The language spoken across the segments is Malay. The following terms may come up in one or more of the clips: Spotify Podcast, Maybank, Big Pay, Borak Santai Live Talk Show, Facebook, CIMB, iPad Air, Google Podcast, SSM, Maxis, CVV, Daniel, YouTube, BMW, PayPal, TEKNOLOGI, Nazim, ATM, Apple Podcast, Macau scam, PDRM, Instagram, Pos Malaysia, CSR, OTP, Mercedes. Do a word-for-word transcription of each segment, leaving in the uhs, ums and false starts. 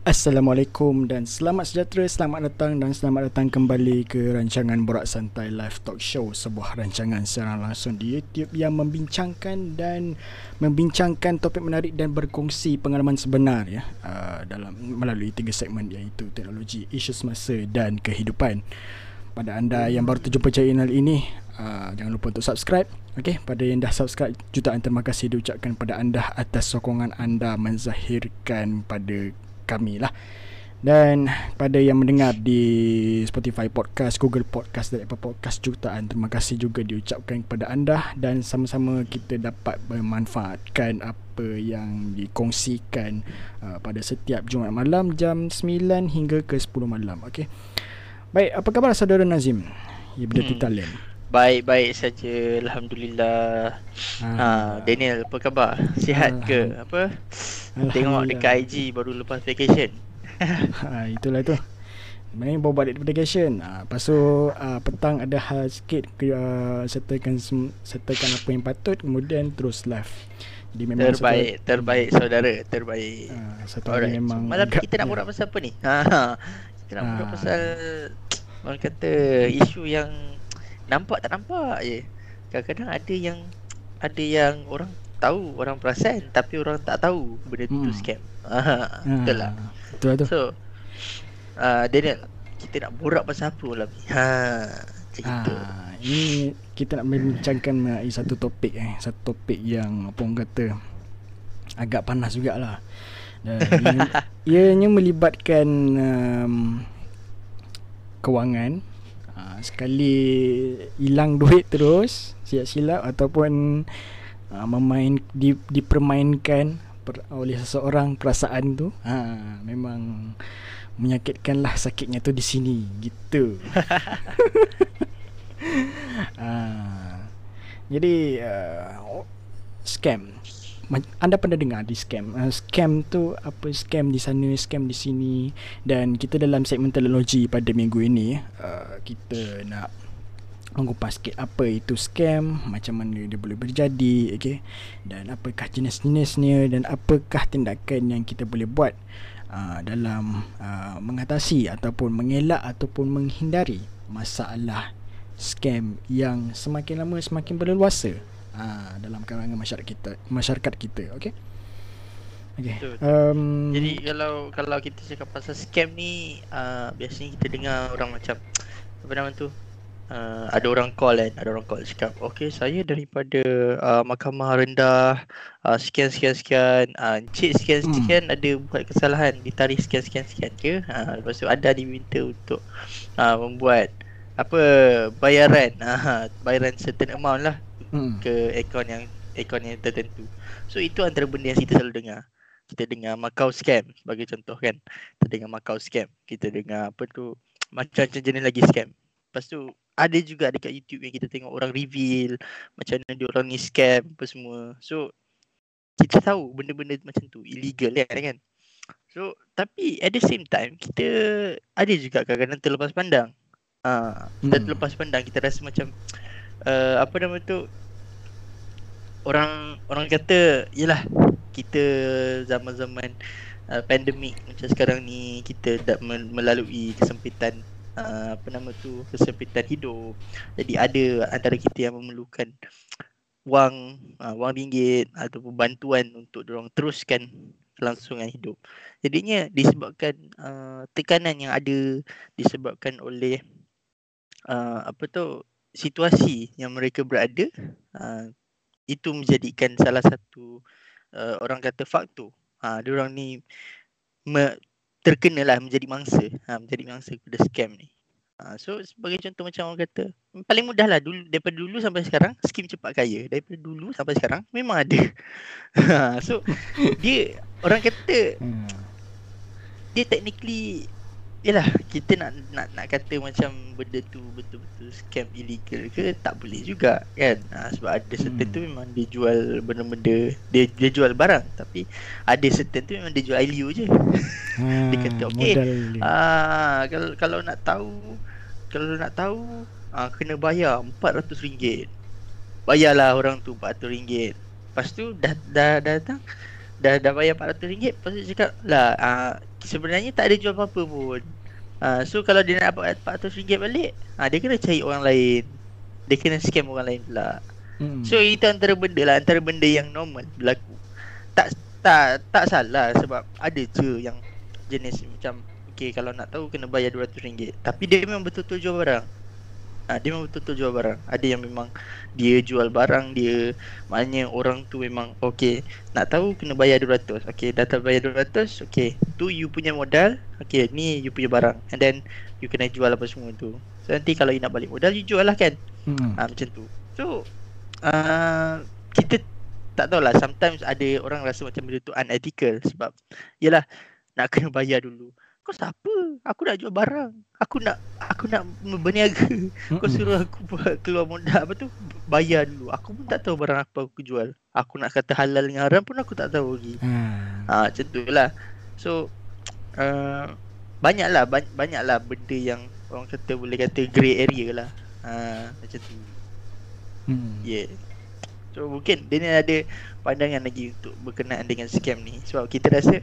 Assalamualaikum dan selamat sejahtera, selamat datang dan selamat datang kembali ke rancangan Borak Santai Live Talk Show, sebuah rancangan siaran langsung di YouTube yang membincangkan dan membincangkan topik menarik dan berkongsi pengalaman sebenar ya uh, dalam melalui tiga segmen, iaitu teknologi, isu semasa dan kehidupan. Pada anda yang baru terjumpa channel ini, uh, jangan lupa untuk subscribe. Okey, pada yang dah subscribe, jutaan terima kasih diucapkan pada anda atas sokongan anda menzahirkan pada kami lah. Dan pada yang mendengar di Spotify Podcast, Google Podcast dan Apple Podcast, jutaan terima kasih juga diucapkan kepada anda. Dan sama-sama kita dapat memanfaatkan apa yang dikongsikan uh, pada setiap Jumaat malam jam sembilan hingga ke sepuluh malam. Okey. Baik, apa khabar saudara Nazim? Ya, benda hmm. Titalian. Baik-baik saja, alhamdulillah. Ah. Ha, Daniel, apa khabar? Sihat ke? Apa? Tengok dekat I G baru lepas vacation. Ha, itulah tu. Main baru balik daripada vacation. Ah, lepas tu ah, petang ada hal sikit, ah, sertakan sertakan apa yang patut, kemudian terus live. Jadi memang terbaik, satu... terbaik saudara, terbaik. Ah, satu hari memang. So, malam kita nak borak pasal apa ni? Ha. Kita nak borak ah. pasal orang kata isu yang nampak tak nampak je. Kadang-kadang ada yang ada yang orang tahu, orang perasan, tapi orang tak tahu benda hmm. tu scam. Ha, betul lah. Betul tu. So, uh, Daniel, kita nak borak pasal apa lah ni? Ha, macam ha, itu. Ini kita nak membincangkan uh, satu topik eh, satu topik yang apa orang kata agak panas jugalah. Dan ianya melibatkan um, kewangan. Sekali hilang duit terus silap-silap ataupun uh, memain di, dipermainkan per, oleh seseorang perasaan tu, ha, memang menyakitkanlah, sakitnya tu di sini gitu. uh, jadi uh, scam, anda pernah dengar di scam? Uh, scam tu apa, scam di sana, scam di sini. Dan kita dalam segmen teknologi pada minggu ini uh, kita nak mengupas sikit apa itu scam, macam mana dia boleh berjadi, okay? Dan apakah jenis-jenisnya dan apakah tindakan yang kita boleh buat uh, dalam uh, mengatasi ataupun mengelak ataupun menghindari masalah scam yang semakin lama semakin berleluasa Ha, dalam kalangan masyarakat kita, masyarakat kita, okey. Okey. Um, Jadi kalau kalau kita cakap pasal scam ni, uh, biasanya kita dengar orang macam apa nama tu? Uh, ada orang call kan, ada orang call cakap, okey, saya daripada uh, mahkamah rendah uh, sekian sekian sekian, uh, encik sekian sekian hmm. ada buat kesalahan, ditarik sekian sekian sekian ke. Uh, lepas tu ada diminta untuk uh, membuat apa bayaran, uh, bayaran certain amount lah. Hmm. Ke akaun yang akaun yang tertentu. So itu antara benda yang kita selalu dengar. Kita dengar Macau scam sebagai contoh kan. Kita dengar Macau scam, kita dengar apa tu, macam-macam jenis lagi scam. Lepas tu ada juga dekat YouTube yang kita tengok orang reveal macam mana dia orang ni scam apa semua. So kita tahu benda-benda macam tu illegal kan. So tapi at the same time kita ada juga kadang-kadang terlepas pandang. Ah, ha, kita hmm. terlepas pandang, kita rasa macam Uh, apa nama tu, orang orang kata yalah, kita zaman-zaman uh, pandemik macam sekarang ni, kita dah melalui kesempitan uh, apa nama tu kesempitan hidup. Jadi ada antara kita yang memerlukan wang uh, wang ringgit ataupun bantuan untuk dorang teruskan kelangsungan hidup. Jadinya disebabkan uh, tekanan yang ada, disebabkan oleh uh, apa tu situasi yang mereka berada, uh, itu menjadikan salah satu uh, orang kata faktor uh, diorang ni me- terkenalah menjadi mangsa, uh, menjadi mangsa kepada scam ni. uh, So sebagai contoh macam orang kata, paling mudahlah dulu, daripada dulu sampai sekarang, skim cepat kaya daripada dulu sampai sekarang memang ada. So dia orang kata hmm. dia technically, yalah, kita nak nak nak kata macam benda tu betul-betul scam illegal ke, tak boleh juga kan. Ha, sebab ada certain hmm. tu memang dia jual benda-benda, dia dia jual barang, tapi ada certain tu memang dia jual I L U je. Hmm, dia kata okey, ah kalau kalau nak tahu kalau nak tahu ah, kena bayar empat ratus ringgit. Bayarlah orang tu empat ratus ringgit. Lepas tu dah dah, dah datang dah dah bayar empat ratus ringgit, lepas tu cakap lah, ah sebenarnya tak ada jual apa-apa pun. Uh, so kalau dia nak dapat empat ratus ringgit balik, uh, dia kena cari orang lain, dia kena scam orang lain pula. hmm. So itu antara benda lah, antara benda yang normal berlaku. Tak tak tak salah sebab ada je yang jenis macam okay, kalau nak tahu kena bayar dua ratus ringgit, tapi dia memang betul-betul jual barang. uh, Dia memang betul-betul jual barang. Ada yang memang dia jual barang dia, maknanya orang tu memang okay, nak tahu kena bayar dua ratus. Okay, dah terbayar dua ratus, okay, tu you punya modal. Okay, ni you punya barang, and then you kena jual apa semua tu. So nanti kalau you nak balik modal, you jual lah kan. hmm. uh, Macam tu. So uh, kita tak tahulah, sometimes ada orang rasa macam benda tu unethical. Sebab yelah, nak kena bayar dulu. Kau siapa? Aku nak jual barang. Aku nak aku nak berniaga. Kau suruh aku buat keluar modal apa tu? Bayar dulu. Aku pun tak tahu barang apa aku jual. Aku nak kata halal dengan haram pun aku tak tahu lagi. Hmm. Ha, macam tu lah. So uh, banyaklah ba- banyaklah benda yang orang kata boleh kata grey area lah. Ha, macam tu. Hmm. Yeah. So mungkin Daniel ada pandangan lagi untuk berkenaan dengan scam ni. Sebab kita rasa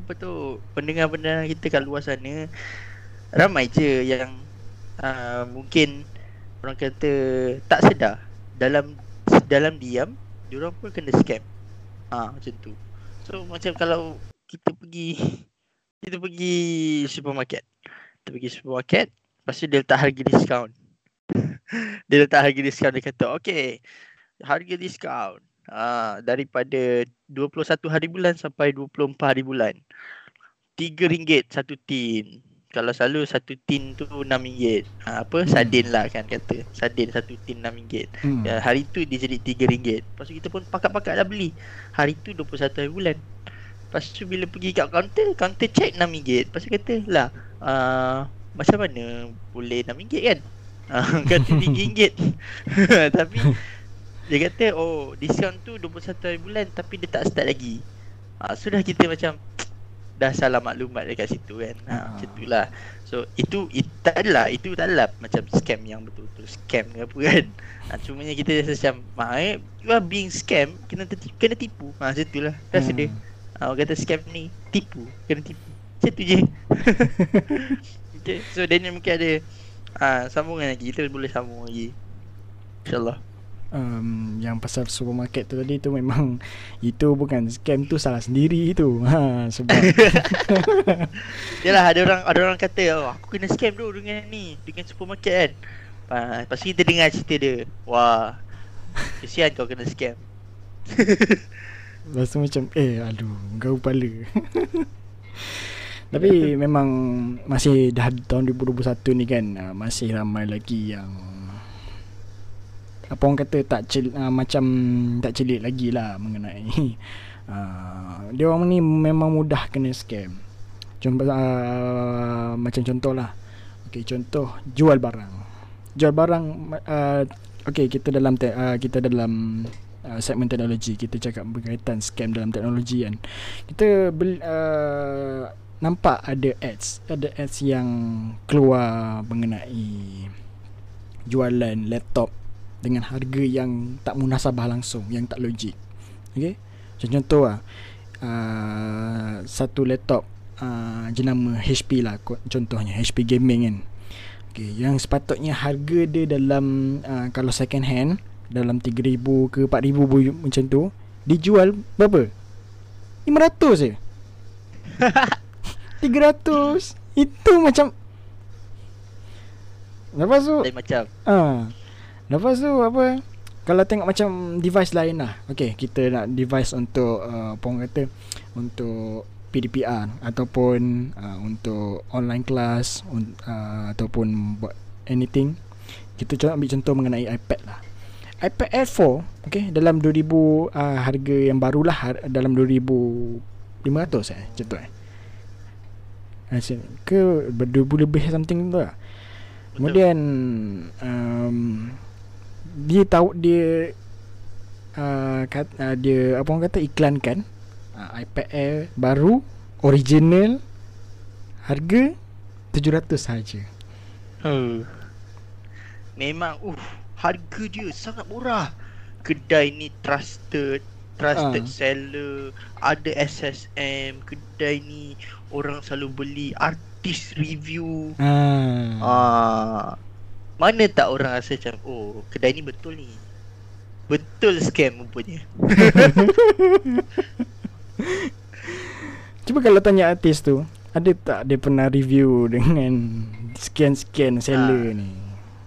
apa tu, pendengar-pendengar kita kat luar sana ramai je yang uh, mungkin orang kata tak sedar, dalam dalam diam diorang pun kena scam. Ha, macam tu. So macam kalau kita pergi kita pergi supermarket, kita pergi supermarket, lepas tu dia letak harga diskaun. Dia letak harga diskaun, dia kata okay, harga diskaun ah, daripada dua puluh satu hari bulan sampai dua puluh empat hari bulan, tiga ringgit satu tin. Kalau selalu satu tin tu enam ringgit. Ha, apa hmm. sardin lah kan, kata sardin satu tin enam ringgit. hmm. Ya, hari tu dia jadi tiga ringgit. Lepas tu kita pun pakat-pakat dah beli. Hari tu dua puluh satu hari bulan. Lepas tu bila pergi kat kaunter, kaunter check enam ringgit. Lepas tu kata lah, uh, macam mana boleh enam ringgit kan? Uh, kata tiga ringgit. Tapi dia kata oh, diskaun tu dua puluh satu hari bulan tapi dia tak start lagi. Ha, so dah kita macam dah salah maklumat dekat situ kan. Ha, uh-huh. Macam tu lah. So itu, itu tak adalah, itu tak adalah macam scam yang betul-betul scam ke apa kan. Ha, cumanya kita rasa macam eh, you are being scam, kena, tertipu, kena tipu. Ha, macam tu lah rasa hmm. dia. Ha, orang kata scam ni tipu, kena tipu. Macam tu je. Okay, so Daniel mungkin ada ha, sambungan lagi, kita boleh sambung lagi InsyaAllah. Um, yang pasal supermarket tu tadi tu memang itu bukan scam, tu salah sendiri itu. Ha, sebab yalah, ada orang ada orang kata oh, aku kena scam tu dengan ni, dengan supermarket kan. Ha, lepas tu kita dengar cerita dia, wah kesian kau kena scam. Lepas tu macam eh aduh gau kepala. Tapi memang masih dah tahun dua ribu dua puluh satu ni kan, masih ramai lagi yang apa orang kata tak cel, uh, macam tak celik lagi lah mengenai uh, dia orang ni memang mudah kena scam. Contoh, uh, macam contoh lah, okay, contoh jual barang. Jual barang uh, okay, kita dalam te- uh, kita dalam uh, segmen teknologi, kita cakap berkaitan scam dalam teknologi kan. Kita beli, uh, nampak ada ads, ada ads yang keluar mengenai jualan laptop dengan harga yang tak munasabah langsung, yang tak logik. Okay, contoh lah, uh, satu laptop uh, jenama H P lah contohnya, H P Gaming kan. Okay, yang sepatutnya harga dia dalam uh, kalau second hand dalam tiga ribu ke empat ribu macam tu, dijual berapa? lima ratus je. tiga ratus. Itu macam lepas tu lain macam uh, lepas tu apa, kalau tengok macam device lain lah. Okay, kita nak device untuk uh, apa orang kata, untuk P D P R ataupun uh, untuk online class, un, uh, ataupun buat anything. Kita cuba ambil contoh mengenai iPad lah, iPad Air four. Okay, dalam dua ribu, uh, harga yang barulah har- dalam dua ribu lima ratus eh, macam tu eh, ke dua ribu lebih something tu lah. Kemudian um, dia tahu dia uh, kat, uh, dia apa orang kata iklankan uh, iPad Air baru original harga tujuh ratus saja. Hmm. Memang uh harga dia sangat murah. Kedai ni trusted, trusted uh. seller, ada S S M, kedai ni orang selalu beli, artis review. uh. Uh, Mana tak orang rasa macam, oh kedai ni betul ni, betul scam rupanya. Cuba kalau tanya artis tu, ada tak dia pernah review dengan scan-scan seller ha. ni?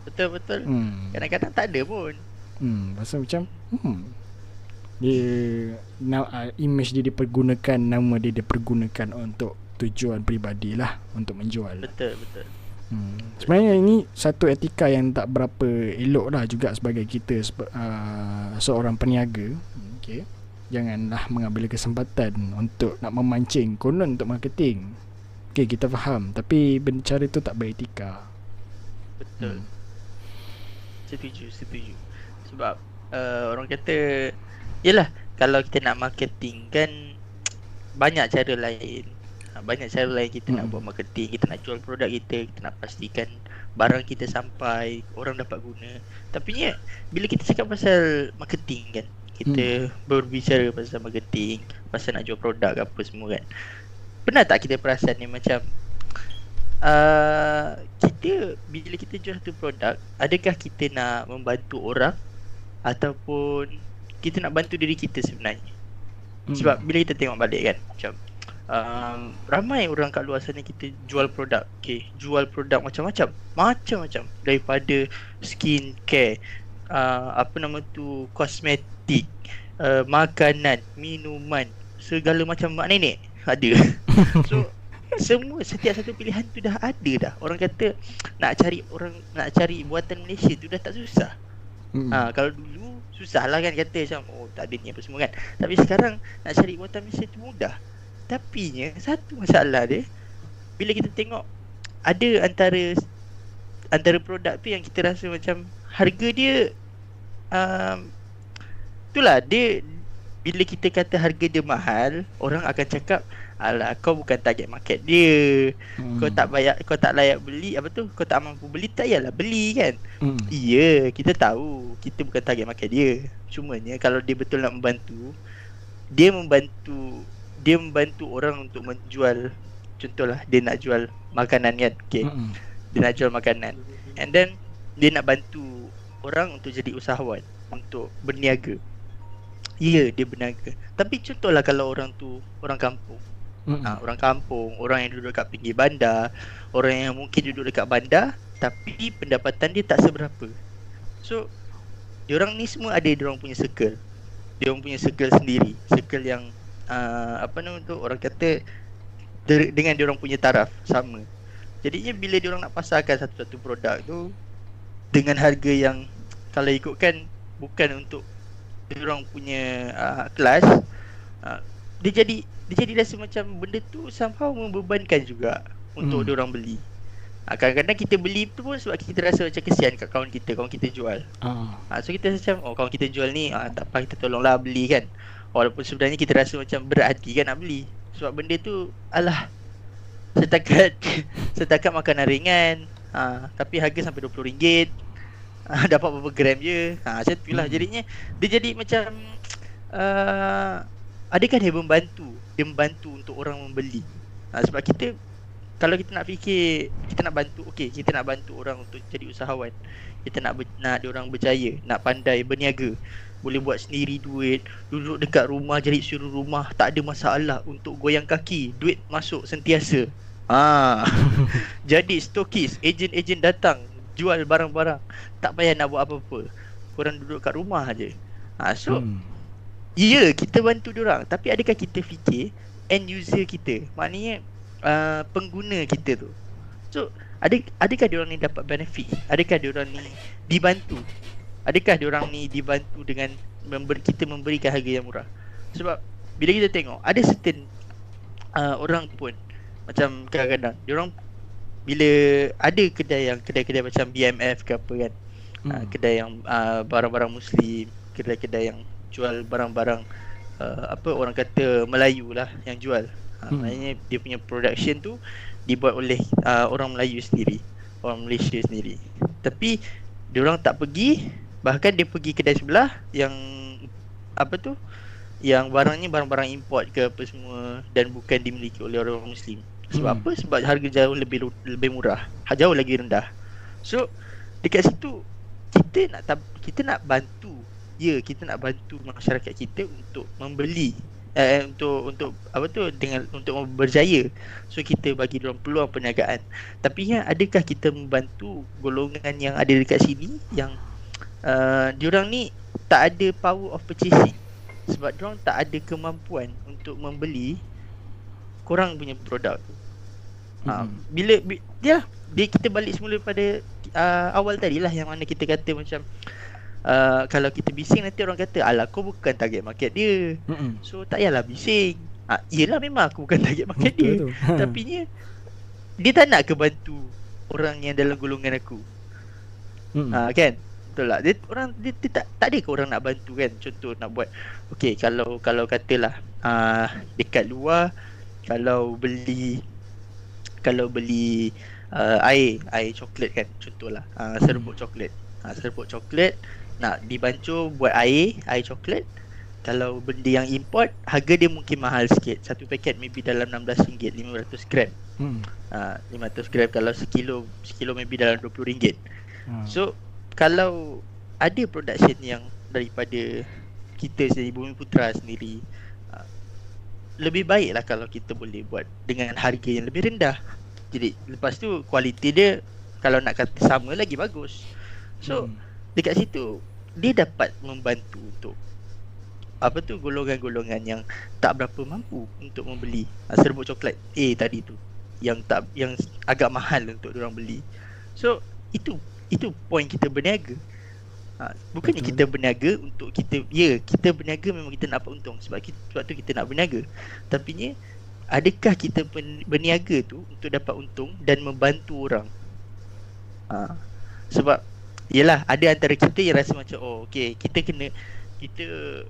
Betul-betul. hmm. Kadang-kadang tak ada pun. Hmm, pasal macam hmm, dia now, uh, image dia dipergunakan, nama dia dipergunakan untuk tujuan peribadi lah, untuk menjual. Betul-betul. Hmm. Sebenarnya ini satu etika yang tak berapa elok lah juga sebagai kita uh, seorang peniaga. Okay. Janganlah mengambil kesempatan untuk nak memancing konon untuk marketing. Okay, kita faham, tapi cara itu tak beretika. Betul. Hmm. Setuju, setuju. Sebab uh, orang kata, yelah, kalau kita nak marketing kan banyak cara lain. Banyak cara lain kita hmm. nak buat marketing. Kita nak jual produk kita, kita nak pastikan barang kita sampai, orang dapat guna. Tapi ya, bila kita cakap pasal marketing kan, kita hmm. berbicara pasal marketing, pasal nak jual produk apa semua kan, pernah tak kita perasan ni macam uh, kita bila kita jual satu produk, adakah kita nak membantu orang ataupun kita nak bantu diri kita sebenarnya? hmm. Sebab bila kita tengok balik kan, macam Um, ramai orang kat luar sana kita jual produk. Okay, jual produk macam-macam, macam-macam, daripada skincare, uh, apa nama tu, kosmetik, uh, makanan, minuman, segala macam mak nenek ada. So semua, setiap satu pilihan tu dah ada dah. Orang kata nak cari orang, nak cari buatan Malaysia tu dah tak susah. hmm. uh, Kalau dulu susah lah kan, kata macam oh tak ada ni apa semua kan. Tapi sekarang nak cari buatan Malaysia tu mudah. Tapi satu masalah dia, bila kita tengok ada antara antara produk tu yang kita rasa macam harga dia um, itulah dia, bila kita kata harga dia mahal, orang akan cakap alah kau bukan target market dia. hmm. Kau tak bayar, kau tak layak beli, apa tu, kau tak mampu beli, tak payahlah beli kan. hmm. Ya, kita tahu kita bukan target market dia. Cumanya kalau dia betul nak membantu, dia membantu dia membantu orang untuk menjual. Contohlah dia nak jual makanan kan, okay. Mm-hmm. Dia nak jual makanan, and then dia nak bantu orang untuk jadi usahawan, untuk berniaga. Ya, yeah, dia berniaga. Tapi contohlah kalau orang tu orang kampung, mm-hmm. ha, orang kampung, orang yang duduk kat pinggir bandar, orang yang mungkin duduk dekat bandar tapi pendapatan dia tak seberapa. So diorang ni semua ada diorang punya circle, diorang punya circle sendiri, circle yang Uh, apa nama tu, orang kata de- dengan diorang punya taraf sama. Jadinya bila diorang nak pasarkan satu-satu produk tu dengan harga yang kalau ikutkan bukan untuk diorang punya uh, kelas, uh, Dia jadi Dia jadi rasa macam benda tu somehow membebankan juga untuk hmm. diorang beli. uh, Kadang-kadang kita beli tu pun sebab kita rasa macam kesian kat kawan kita, kawan kita jual. uh. Uh, So kita rasa macam oh kawan kita jual ni, uh, tak apa, kita tolonglah beli kan. Walaupun sebenarnya kita rasa macam berat hati kan nak beli. Sebab benda tu, alah, setakat setakat makanan ringan, ha, tapi harga sampai dua puluh ringgit, ha, dapat berapa gram je, ha, macam tu lah. Jadinya dia jadi macam uh, adakah dia membantu? Dia membantu untuk orang membeli. ha, Sebab kita, kalau kita nak fikir, kita nak bantu, okay, kita nak bantu orang untuk jadi usahawan, kita nak, nak diorang berjaya, nak pandai berniaga, boleh buat sendiri duit, duduk dekat rumah jadi suruh rumah, tak ada masalah untuk goyang kaki, duit masuk sentiasa. Ah, jadi stokis, ejen-ejen datang jual barang-barang, tak payah nak buat apa-apa, korang duduk kat rumah aje. Ah, so hmm. ya, yeah, kita bantu diorang, tapi adakah kita fikir end user kita, maknanya uh, pengguna kita tu? So adik, adakah diorang ni dapat benefit? Adakah diorang ni dibantu? Adakah diorang ni dibantu dengan member, kita memberikan harga yang murah? Sebab bila kita tengok, ada certain uh, orang pun macam kadang-kadang diorang, bila ada kedai yang kedai-kedai macam B M F ke apa kan, hmm. uh, kedai yang uh, barang-barang Muslim, kedai-kedai yang jual barang-barang uh, apa orang kata Melayu lah yang jual. uh, hmm. Maknanya dia punya production tu dibuat oleh uh, orang Melayu sendiri, orang Malaysia sendiri. Tapi diorang tak pergi, bahkan dia pergi kedai sebelah yang apa tu, yang barangnya barang-barang import ke apa semua dan bukan dimiliki oleh orang Muslim. Sebab hmm. apa? Sebab harga jauh lebih lebih murah, jauh lagi rendah. So dekat situ kita nak kita nak bantu, ya, kita nak bantu masyarakat kita untuk membeli eh, untuk untuk apa tu dengan untuk berjaya. So kita bagi diorang peluang perniagaan. Tapi ya, adakah kita membantu golongan yang ada dekat sini yang uh, diorang ni tak ada power of purchasing sebab diorang tak ada kemampuan untuk membeli korang punya produk tu. Mm-hmm. Ha, bila bi, dia, dia kita balik semula pada uh, awal tadilah yang mana kita kata macam uh, kalau kita bising nanti orang kata alah kau bukan target market dia. Mm-hmm. So tak payahlah bising. Ha, yelah memang aku bukan target market betul, dia. Betul. Tapi nya dia tak nak ke bantu orang yang dalam golongan aku. Mm-hmm. Ha, kan? Betul lah. Dia orang dia, dia tak tak ada ke orang nak bantu kan. Contoh nak buat okey kalau kalau katalah uh, dekat luar kalau beli kalau beli uh, air air coklat kan, contohlah uh, serbuk coklat uh, serbuk coklat nak dibancuh buat air air coklat. Kalau benda yang import harga dia mungkin mahal sikit, satu paket maybe dalam enam belas ringgit, lima ratus gram. hmm. uh, lima ratus gram kalau sekilo sekilo maybe dalam dua puluh ringgit. hmm. So kalau ada production yang daripada kita sendiri, Bumi Putera sendiri, lebih baiklah kalau kita boleh buat dengan harga yang lebih rendah. Jadi lepas tu kualiti dia kalau nak kata sama lagi bagus. So hmm. dekat situ dia dapat membantu untuk apa tu golongan-golongan yang tak berapa mampu untuk membeli serbuk coklat A tadi tu yang tak yang agak mahal untuk diorang beli. So itu itu point kita berniaga. Ha, bukannya betul. Kita berniaga untuk kita, ya, kita berniaga memang kita nak dapat untung sebab kita, sebab tu kita nak berniaga. Tapi ni adakah kita berniaga tu untuk dapat untung dan membantu orang? Ha, sebab yalah ada antara kita yang rasa macam oh okey kita kena kita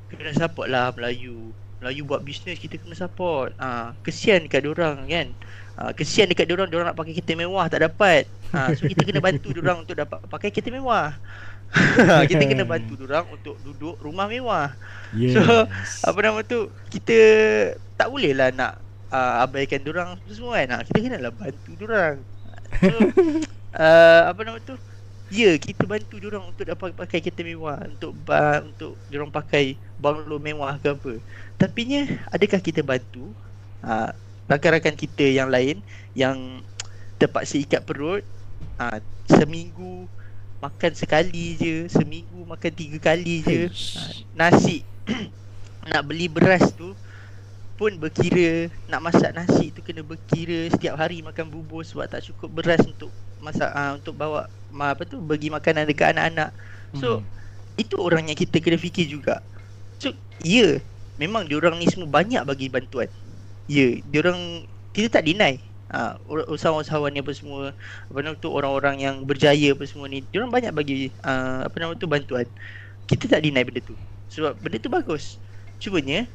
kena support lah Melayu. Melayu buat bisnes kita kena support. Ha, kesian dekat diorang kan. Ha, kesian dekat diorang, diorang nak pakai kereta mewah tak dapat. Ha, so kita kena bantu diorang untuk dapat pakai kereta mewah. Kita kena bantu diorang untuk duduk rumah mewah. Yes. So apa nama tu, kita tak boleh lah nak uh, abaikan diorang semua kan. Kita kena lah bantu diorang. So uh, apa nama tu, ya, yeah, kita bantu diorang untuk dapat pakai kereta mewah, Untuk uh, untuk diorang pakai banglo mewah ke apa. Tapinya adakah kita bantu uh, rakan-rakan kita yang lain yang terpaksa ikat perut, uh, seminggu makan sekali je, seminggu makan tiga kali je. Nasi nak beli beras tu pun berkira, nak masak nasi tu kena berkira setiap hari makan bubur sebab tak cukup beras untuk masak uh, untuk bawa ma, apa tu bagi makanan dekat anak-anak. So hmm. itu orang yang kita kena fikir juga. So ya, yeah, memang diorang ni semua banyak bagi bantuan. Ya, yeah, diorang kita tak deny. Ah, uh, usahawan-usahawan ni apa semua, apa nama tu orang-orang yang berjaya apa semua ni, diorang banyak bagi uh, apa nama tu bantuan. Kita tak deny benda tu sebab benda tu bagus. Cubanya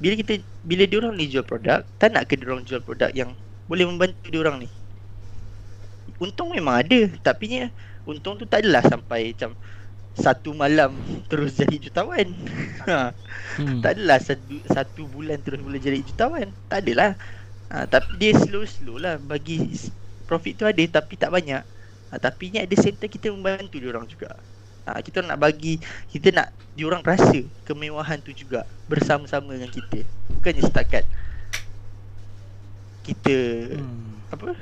bila kita bila diorang ni jual produk, tak nak ke diorang jual produk yang boleh membantu diorang ni. Untung memang ada, tapi nya untung tu tak adalah sampai macam satu malam terus jadi jutawan. hmm. Tak adalah satu, satu bulan terus boleh jadi jutawan. Tak adalah. Ha, tapi dia slow-slow lah bagi profit tu ada tapi tak banyak. Ha, tapi ni ada center kita membantu diorang juga. Ha, kita nak bagi, kita nak diorang rasa kemewahan tu juga bersama-sama dengan kita. Bukannya setakat kita hmm. apa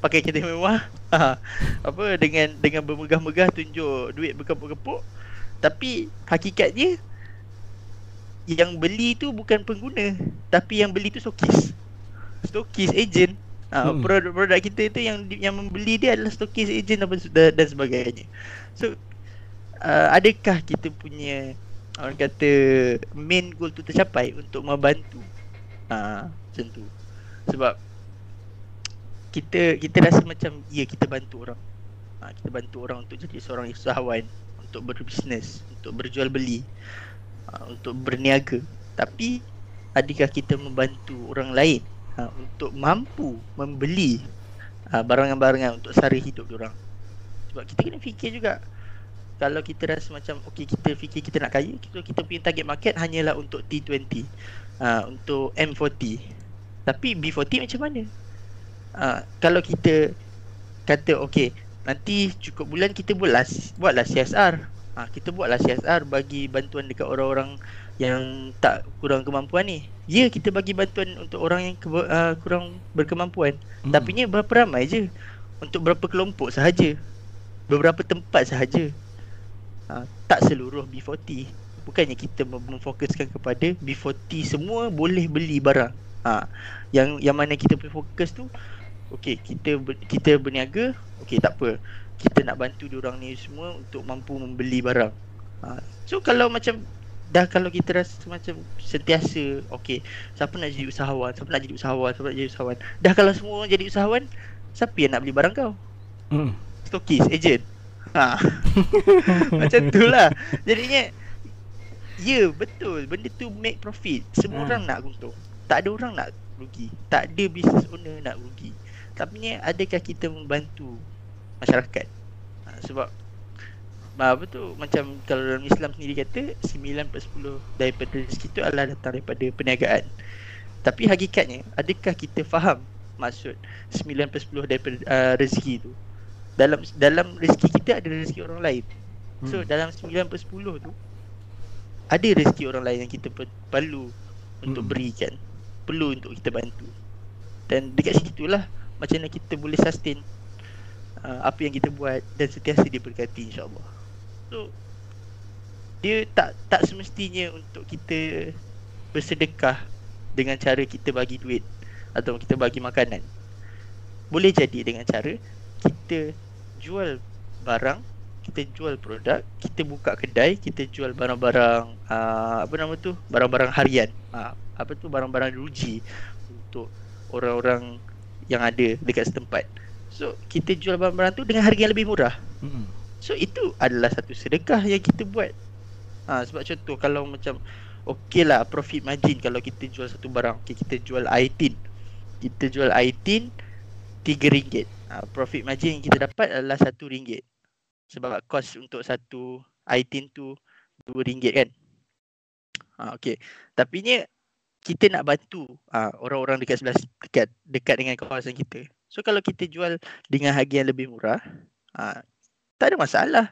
pakai kereta mewah, ha, apa dengan dengan bermegah-megah tunjuk duit berkepuk-kepuk, tapi hakikatnya yang beli tu bukan pengguna tapi yang beli tu sokis. Stokis agent. Ah, hmm. produk-produk kita tu yang yang membeli dia adalah stokis agent dan, dan sebagainya. So uh, adakah kita punya orang kata main goal tu tercapai untuk membantu? Ah, macam tu. Sebab kita kita rasa macam ya, kita bantu orang. Ah, kita bantu orang untuk jadi seorang usahawan, untuk berbisnes, untuk berjual beli, ah, untuk berniaga. Tapi adakah kita membantu orang lain Ha, untuk mampu membeli ha, barangan-barangan untuk sara hidup diorang? Sebab kita kena fikir juga Kalau kita rasa macam okay, kita fikir kita nak kaya, kita, kita punya target market hanyalah untuk T twenty, uh, untuk M forty. Tapi B forty macam mana? Uh, kalau kita kata okay, nanti cukup bulan kita buatlah, buatlah C S R, uh, kita buatlah C S R, bagi bantuan dekat orang-orang yang tak kurang kemampuan ni. Ya, kita bagi bantuan untuk orang yang ke, uh, kurang berkemampuan, hmm. tapi ni berapa ramai je, untuk berapa kelompok sahaja, beberapa tempat sahaja, uh, tak seluruh B forty. Bukannya kita memfokuskan kepada B forty semua boleh beli barang, uh, yang yang mana kita fokus tu okey, kita ber, kita berniaga, okey tak apa, kita nak bantu diorang ni semua untuk mampu membeli barang. uh, So kalau macam dah, kalau kita rasa macam sentiasa okey, siapa nak jadi usahawan, siapa nak jadi usahawan, siapa nak jadi usahawan. Dah kalau semua orang jadi usahawan, siapa yang nak beli barang kau? Hmm. Stokis, ejen. Ha. Macam tu lah. Jadinya ya, yeah, betul, benda tu make profit. Semua hmm. orang nak untung. Tak ada orang nak rugi. Tak ada business owner nak rugi. Tapi ni adakah kita membantu masyarakat? Ha, sebab apa tu, macam kalau dalam Islam sendiri kata sembilan per sepuluh daripada rezeki itu adalah datang daripada perniagaan. Tapi hakikatnya, adakah kita faham maksud sembilan per sepuluh daripada uh, rezeki itu? Dalam dalam rezeki kita ada rezeki orang lain. So hmm. dalam sembilan per sepuluh tu ada rezeki orang lain yang kita perlu untuk hmm. berikan, perlu untuk kita bantu. Dan dekat situlah macam mana kita boleh sustain uh, apa yang kita buat dan sentiasa diberkati, insya-Allah. So dia tak tak semestinya untuk kita bersedekah dengan cara kita bagi duit atau kita bagi makanan. Boleh jadi dengan cara kita jual barang, kita jual produk, kita buka kedai, kita jual barang-barang uh, apa nama tu, barang-barang harian, uh, apa tu, barang-barang ruji untuk orang-orang yang ada dekat setempat. So kita jual barang-barang tu dengan harga yang lebih murah. Hmm. So itu adalah satu sedekah yang kita buat. Ha, sebab contoh kalau macam okey lah profit margin, kalau kita jual satu barang, okay, kita jual itin, kita jual itin tiga ringgit, ha, profit margin yang kita dapat adalah satu ringgit. Sebab kos untuk satu itin tu dua ringgit kan. ha, Okey, tapi ni kita nak bantu ha, orang-orang dekat sebelah, dekat, dekat dengan kawasan kita. So kalau kita jual dengan harga yang lebih murah, ha, tak ada masalah.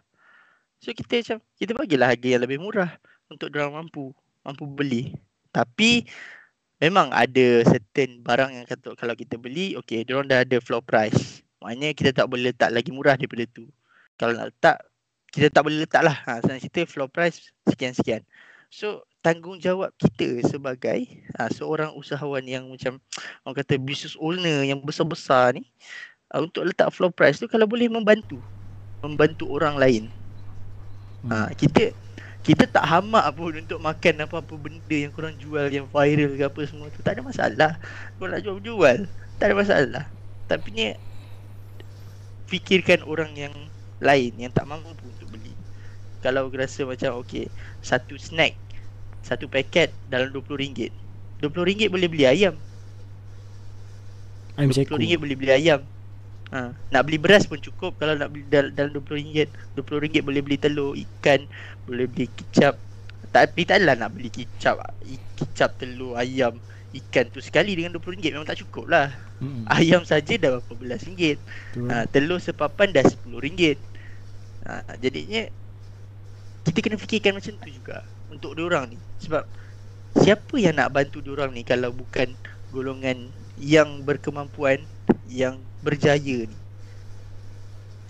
So kita macam, kita bagilah harga yang lebih murah untuk diorang mampu mampu beli. Tapi memang ada certain barang yang kata kalau kita beli, okay, diorang dah ada floor price. Maknanya kita tak boleh letak lagi murah daripada tu. Kalau nak letak, kita tak boleh letak lah. Ha, senang cerita, floor price sekian-sekian. So tanggungjawab kita sebagai ha, seorang usahawan yang macam orang kata business owner yang besar-besar ni, ha, untuk letak floor price tu kalau boleh membantu membantu orang lain. Ha, kita kita tak hamak pun untuk makan apa-apa benda yang korang jual, yang viral ke apa semua tu, tak ada masalah. Korang nak jual-jual, tak ada masalah. Tapi ni fikirkan orang yang lain yang tak mampu untuk beli. Kalau rasa macam okey, satu snack, satu paket dalam dua puluh ringgit, dua puluh ringgit boleh beli ayam, dua puluh ringgit boleh beli ayam. Ha, nak beli beras pun cukup. Kalau nak beli dal- dalam dua puluh ringgit, dua puluh ringgit boleh beli telur, ikan, boleh beli kicap. Tapi taklah nak beli kicap, kicap, telur, ayam, ikan tu sekali dengan dua puluh ringgit memang tak cukup lah. hmm. Ayam saja dah berapa belas ringgit, ha, telur sepapan dah sepuluh ringgit. ha, Jadinya kita kena fikirkan macam tu juga untuk diorang ni. Sebab siapa yang nak bantu diorang ni kalau bukan golongan yang berkemampuan, yang berjaya ni.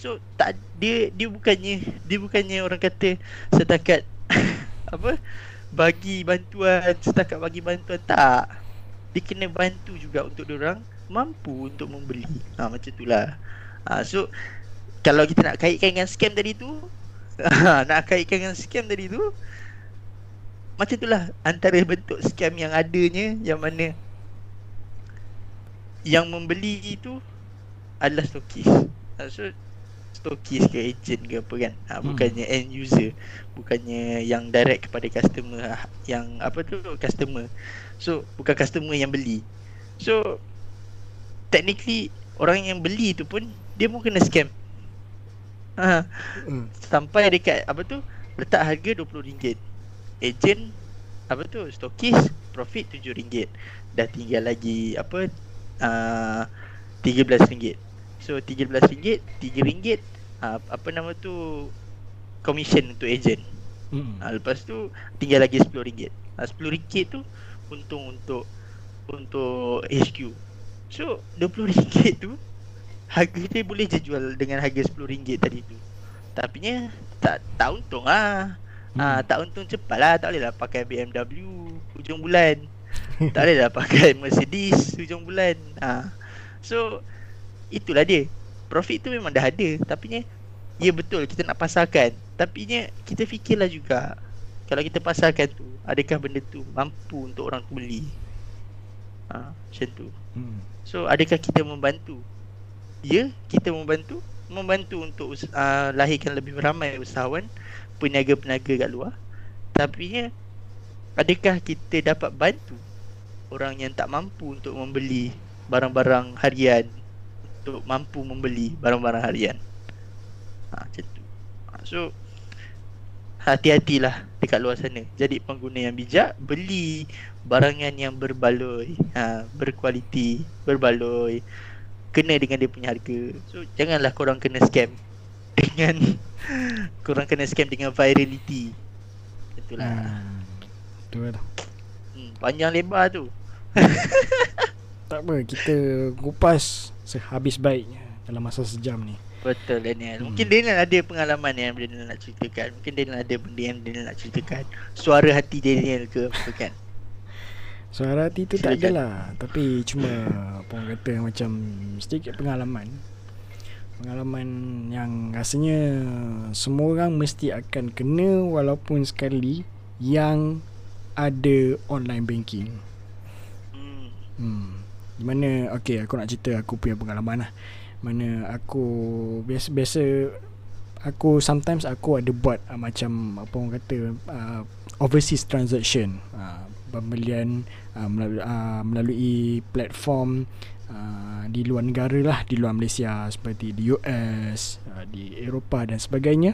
So tak, dia dia bukannya dia bukannya orang kata setakat apa, bagi bantuan, setakat bagi bantuan, tak. Dia kena bantu juga untuk diorang mampu untuk membeli. Ha, macam itulah. Ha, so kalau kita nak kaitkan dengan scam tadi tu, nak kaitkan dengan scam tadi tu, macam itulah antara bentuk scam yang adanya, yang mana yang membeli itu adalah stokis. So stokis ke agent ke apa kan, ha, bukannya end user, bukannya yang direct kepada customer, yang apa tu, customer. So bukan customer yang beli. So technically orang yang beli tu pun dia pun kena scam. ha. hmm. Sampai dekat apa tu, letak harga dua puluh ringgit, ejen apa tu, stokis profit tujuh ringgit, dah tinggal lagi apa uh, tiga belas ringgit. So tiga belas ringgit, tiga ringgit uh, apa nama tu, commission untuk ejen. Hmm. Ha, lepas tu tinggal lagi sepuluh ringgit. Ha, sepuluh ringgit tu untung untuk untuk H Q. So dua puluh ringgit tu harga dia boleh je jual dengan harga sepuluh ringgit tadi tu. Tapi nya tak tak untung lah. Ha, tak untung cepat lah. Tak boleh lah pakai B M W hujung bulan. Tak boleh lah pakai Mercedes hujung bulan. Ha. So itulah dia. Profit tu memang dah ada. Tapi nya ya betul kita nak pasarkan, tapi nya kita fikirlah juga, kalau kita pasarkan tu, adakah benda tu mampu untuk orang tu beli? Ha, macam tu. hmm. So adakah kita membantu? Ya, kita membantu Membantu untuk uh, lahirkan lebih ramai usahawan, peniaga-peniaga kat luar. Tapi nya adakah kita dapat bantu orang yang tak mampu untuk membeli barang-barang harian, untuk mampu membeli barang-barang harian? Ha, macam tu. So hati-hatilah dekat luar sana. Jadi pengguna yang bijak, beli barangan yang berbaloi, ha, berkualiti, berbaloi, kena dengan dia punya harga. So janganlah korang kena scam dengan korang kena scam dengan virality. Itulah. Hmm, betul lah. Hmm, panjang lebar tu. Tak apa, kita kupas sehabis baiknya dalam masa sejam ni. Betul Daniel. Mungkin hmm. Daniel ada pengalaman yang Daniel nak ceritakan. Mungkin Daniel ada benda yang Daniel nak ceritakan. Suara hati Daniel ke apa kan? Suara hati tu tak adalah, tapi cuma orang kata macam sedikit pengalaman. Pengalaman yang rasanya semua orang mesti akan kena walaupun sekali, yang ada online banking. Hmm. Hmm. Di mana, okey, aku nak cerita aku punya pengalaman lah. Mana aku biasa-biasa, aku sometimes aku ada buat uh, macam apa orang kata uh, overseas transaction, uh, pembelian uh, melalui, uh, melalui platform uh, di luar negara lah, di luar Malaysia, seperti di U S, uh, di Eropah dan sebagainya.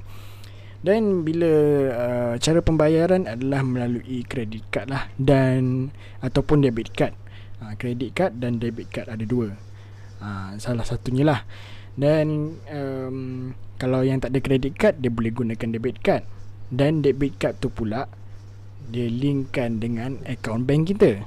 Dan bila uh, cara pembayaran adalah melalui credit card lah, dan ataupun debit card. uh, Credit card dan debit card ada dua. Ha, salah satunya lah. Dan um, kalau yang tak ada credit card, dia boleh gunakan debit card. Dan debit card tu pula dia linkkan dengan akaun bank kita.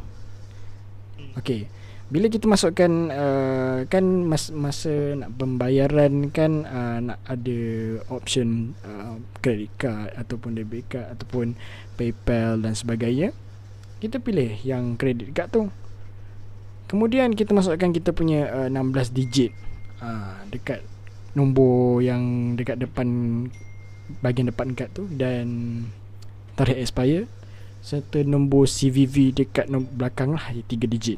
Okey, bila kita masukkan uh, kan mas- masa nak pembayaran kan, uh, nak ada option uh, credit card ataupun debit card ataupun PayPal dan sebagainya. Kita pilih yang credit card tu. Kemudian kita masukkan kita punya uh, enam belas digit uh, dekat nombor yang dekat depan, bahagian depan kad tu, dan tarikh expire serta nombor C V V dekat nombor belakang lah, tiga digit.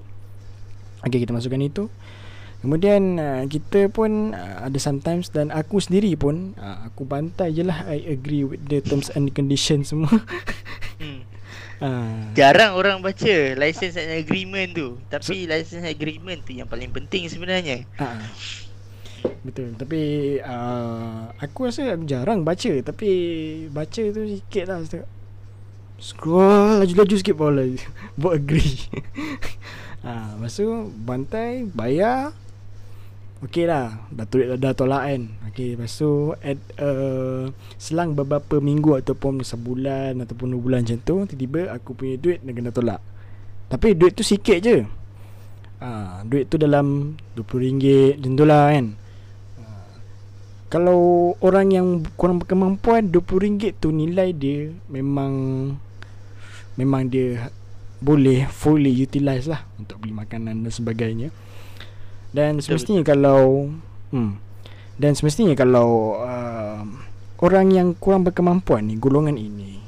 Okey, kita masukkan itu. Kemudian uh, kita pun uh, ada sometimes, dan aku sendiri pun uh, aku bantai je lah, I agree with the terms and conditions semua. hmm. Uh, Jarang orang baca license and agreement tu. Tapi so, license agreement tu yang paling penting sebenarnya. uh, Betul. Tapi uh, aku rasa aku jarang baca. Tapi baca tu sikit lah, scroll laju-laju sikit baru lah buat agree. uh, Lepas tu bantai, bayar. Okey lah, dah tulis dah tolak kan. Okey, lepas tu at, uh, selang beberapa minggu ataupun sebulan ataupun dua bulan macam tu, tiba-tiba aku punya duit dah kena tolak. Tapi duit tu sikit je. ha, Duit tu dalam dua puluh ringgit macam tu lah kan. ha, Kalau orang yang kurang berkemampuan, dua puluh ringgit tu nilai dia memang Memang dia boleh fully utilize lah untuk beli makanan dan sebagainya. Dan semestinya kalau hmm, Dan semestinya kalau uh, orang yang kurang berkemampuan ni, golongan ini,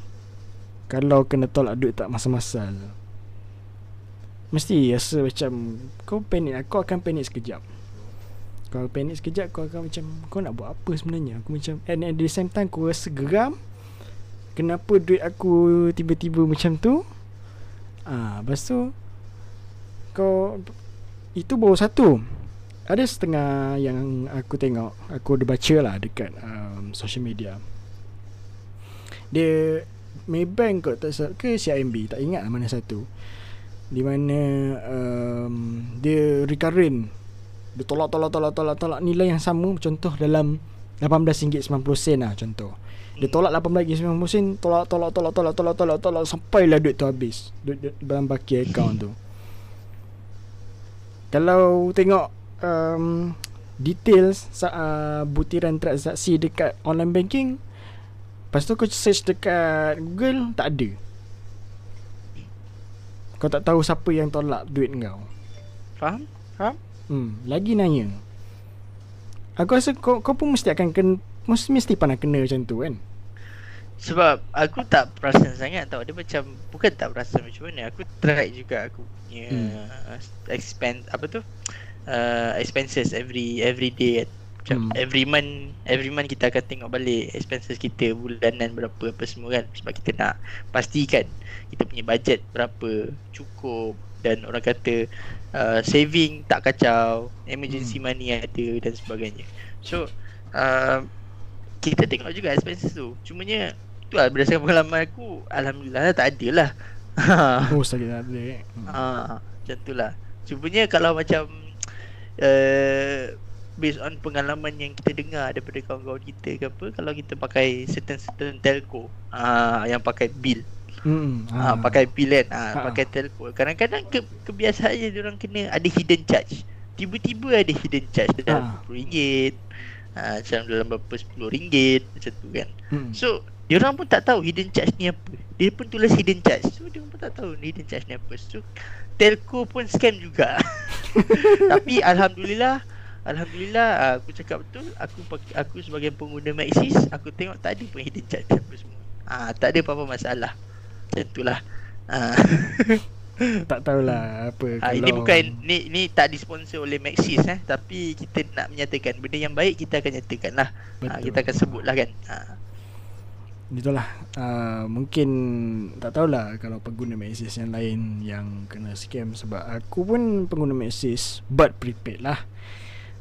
kalau kena tolak duit tak masal-masal, mesti rasa macam kau panik. Kau akan panik sekejap. Kau panik sekejap Kau akan macam, kau nak buat apa sebenarnya? Aku macam, and at the same time kau rasa geram, kenapa duit aku tiba-tiba macam tu. Ah, ha, lepas tu kau, itu baru satu. Ada setengah yang aku tengok, aku ada baca lah dekat um, dalam social media. Dia Maybank kot tak salah, ke C I M B, tak ingat mana satu, di mana um, dia recurrent, dia tolak tolak tolak tolak tolak nilai yang sama, contoh dalam lapan belas ringgit sembilan puluh sen lah contoh. Dia tolak lapan belas ringgit sembilan puluh sen, tolak tolak tolak tolak tolak tolak tolak sampailah duit tu habis, duit, duit dalam baki akaun tu. Kalau tengok um, details uh, butiran transaksi dekat online banking, lepas tu kau search dekat Google, tak ada. Kau tak tahu siapa yang tolak duit kau. Faham? Faham? Hmm, lagi nanya. Aku rasa kau, kau pun mesti akan kena, mesti, mesti pandai kena macam tu kan? Sebab aku tak perasan sangat tau. Dia macam, bukan tak perasan macam mana, aku try juga aku punya hmm. expense, apa tu, uh, expenses every every day kan. Macam hmm. every month Every month kita akan tengok balik expenses kita bulanan berapa, apa semua kan. Sebab kita nak pastikan kita punya budget berapa cukup, dan orang kata uh, saving tak kacau, emergency hmm. money ada dan sebagainya. So uh, kita tengok juga expenses tu. Cumanya tu lah, berdasarkan pengalaman aku, alhamdulillah tak ada lah. Oh sakit tak ada eh. Haa, macam tu lah. Cumanya kalau macam Err uh, based on pengalaman yang kita dengar daripada kawan-kawan kita ke apa, kalau kita pakai certain-certain telco ah yang pakai bil, hmm, ah, ah. pakai bil kan, ah, ah. pakai telco, kadang-kadang ke, kebiasaan dia orang kena ada hidden charge, tiba-tiba ada hidden charge dalam RM sepuluh, ah, macam dalam berapa RM sepuluh macam tu kan. hmm. So dia orang pun tak tahu hidden charge ni apa, dia pun tulis hidden charge, so dia pun tak tahu hidden charge ni apa. So telco pun scam juga. Tapi alhamdulillah, Alhamdulillah aku cakap betul, aku aku sebagai pengguna Maxis, aku tengok tak ada pun hidden charge apa semua. Ah, tak ada apa-apa masalah. Macam itulah. Ah. Tak tahulah apa ah, kalau ini bukan ni ni tak disponsor oleh Maxis eh, tapi kita nak menyatakan benda yang baik, kita akan nyatakanlah. Ah, kita akan sebutlah kan. Ah. Itulah, uh, mungkin tak tahulah kalau pengguna Maxis yang lain yang kena scam, sebab aku pun pengguna Maxis but prepaid lah.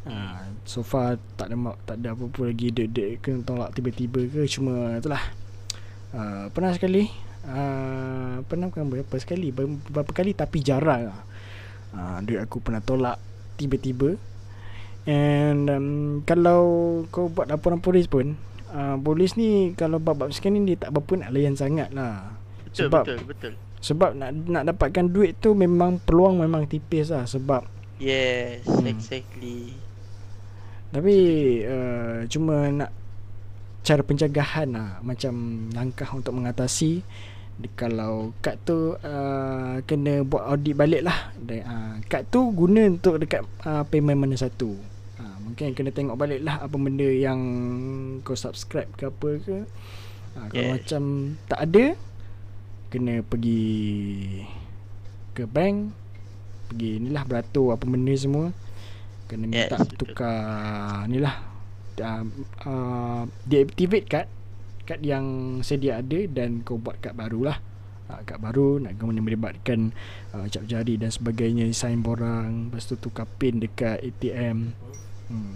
Ha, so far tak ada, tak ada apa-apa lagi dek-dek kena tolak tiba-tiba ke. Cuma itulah, uh, pernah sekali uh, pernah bukan berapa sekali, beberapa kali tapi jarang lah, uh, duit aku pernah tolak tiba-tiba. And um, kalau kau buat laporan polis pun, uh, polis ni kalau bab-bab scam ni dia tak berapa nak layan sangat lah. Betul, sebab, betul, betul. Sebab nak, nak dapatkan duit tu memang peluang memang tipis lah. Sebab yes, hmm. exactly. Tapi uh, cuma nak cara pencegahan lah, macam langkah untuk mengatasi. Kalau kad tu uh, kena buat audit balik lah. uh, Kad tu guna untuk dekat uh, payment mana satu, uh, mungkin kena tengok balik lah apa benda yang kau subscribe ke apa ke. uh, Kalau yes. macam tak ada, kena pergi ke bank, pergi ni lah beratur apa benda semua, kena minta yes, tukar ni lah, uh, uh, deactivate kad, kad yang sedia ada dan kau buat kad baru lah. uh, Kad baru nak kena melibatkan uh, cap jari dan sebagainya, sign borang, lepas tu tukar pin dekat A T M. hmm.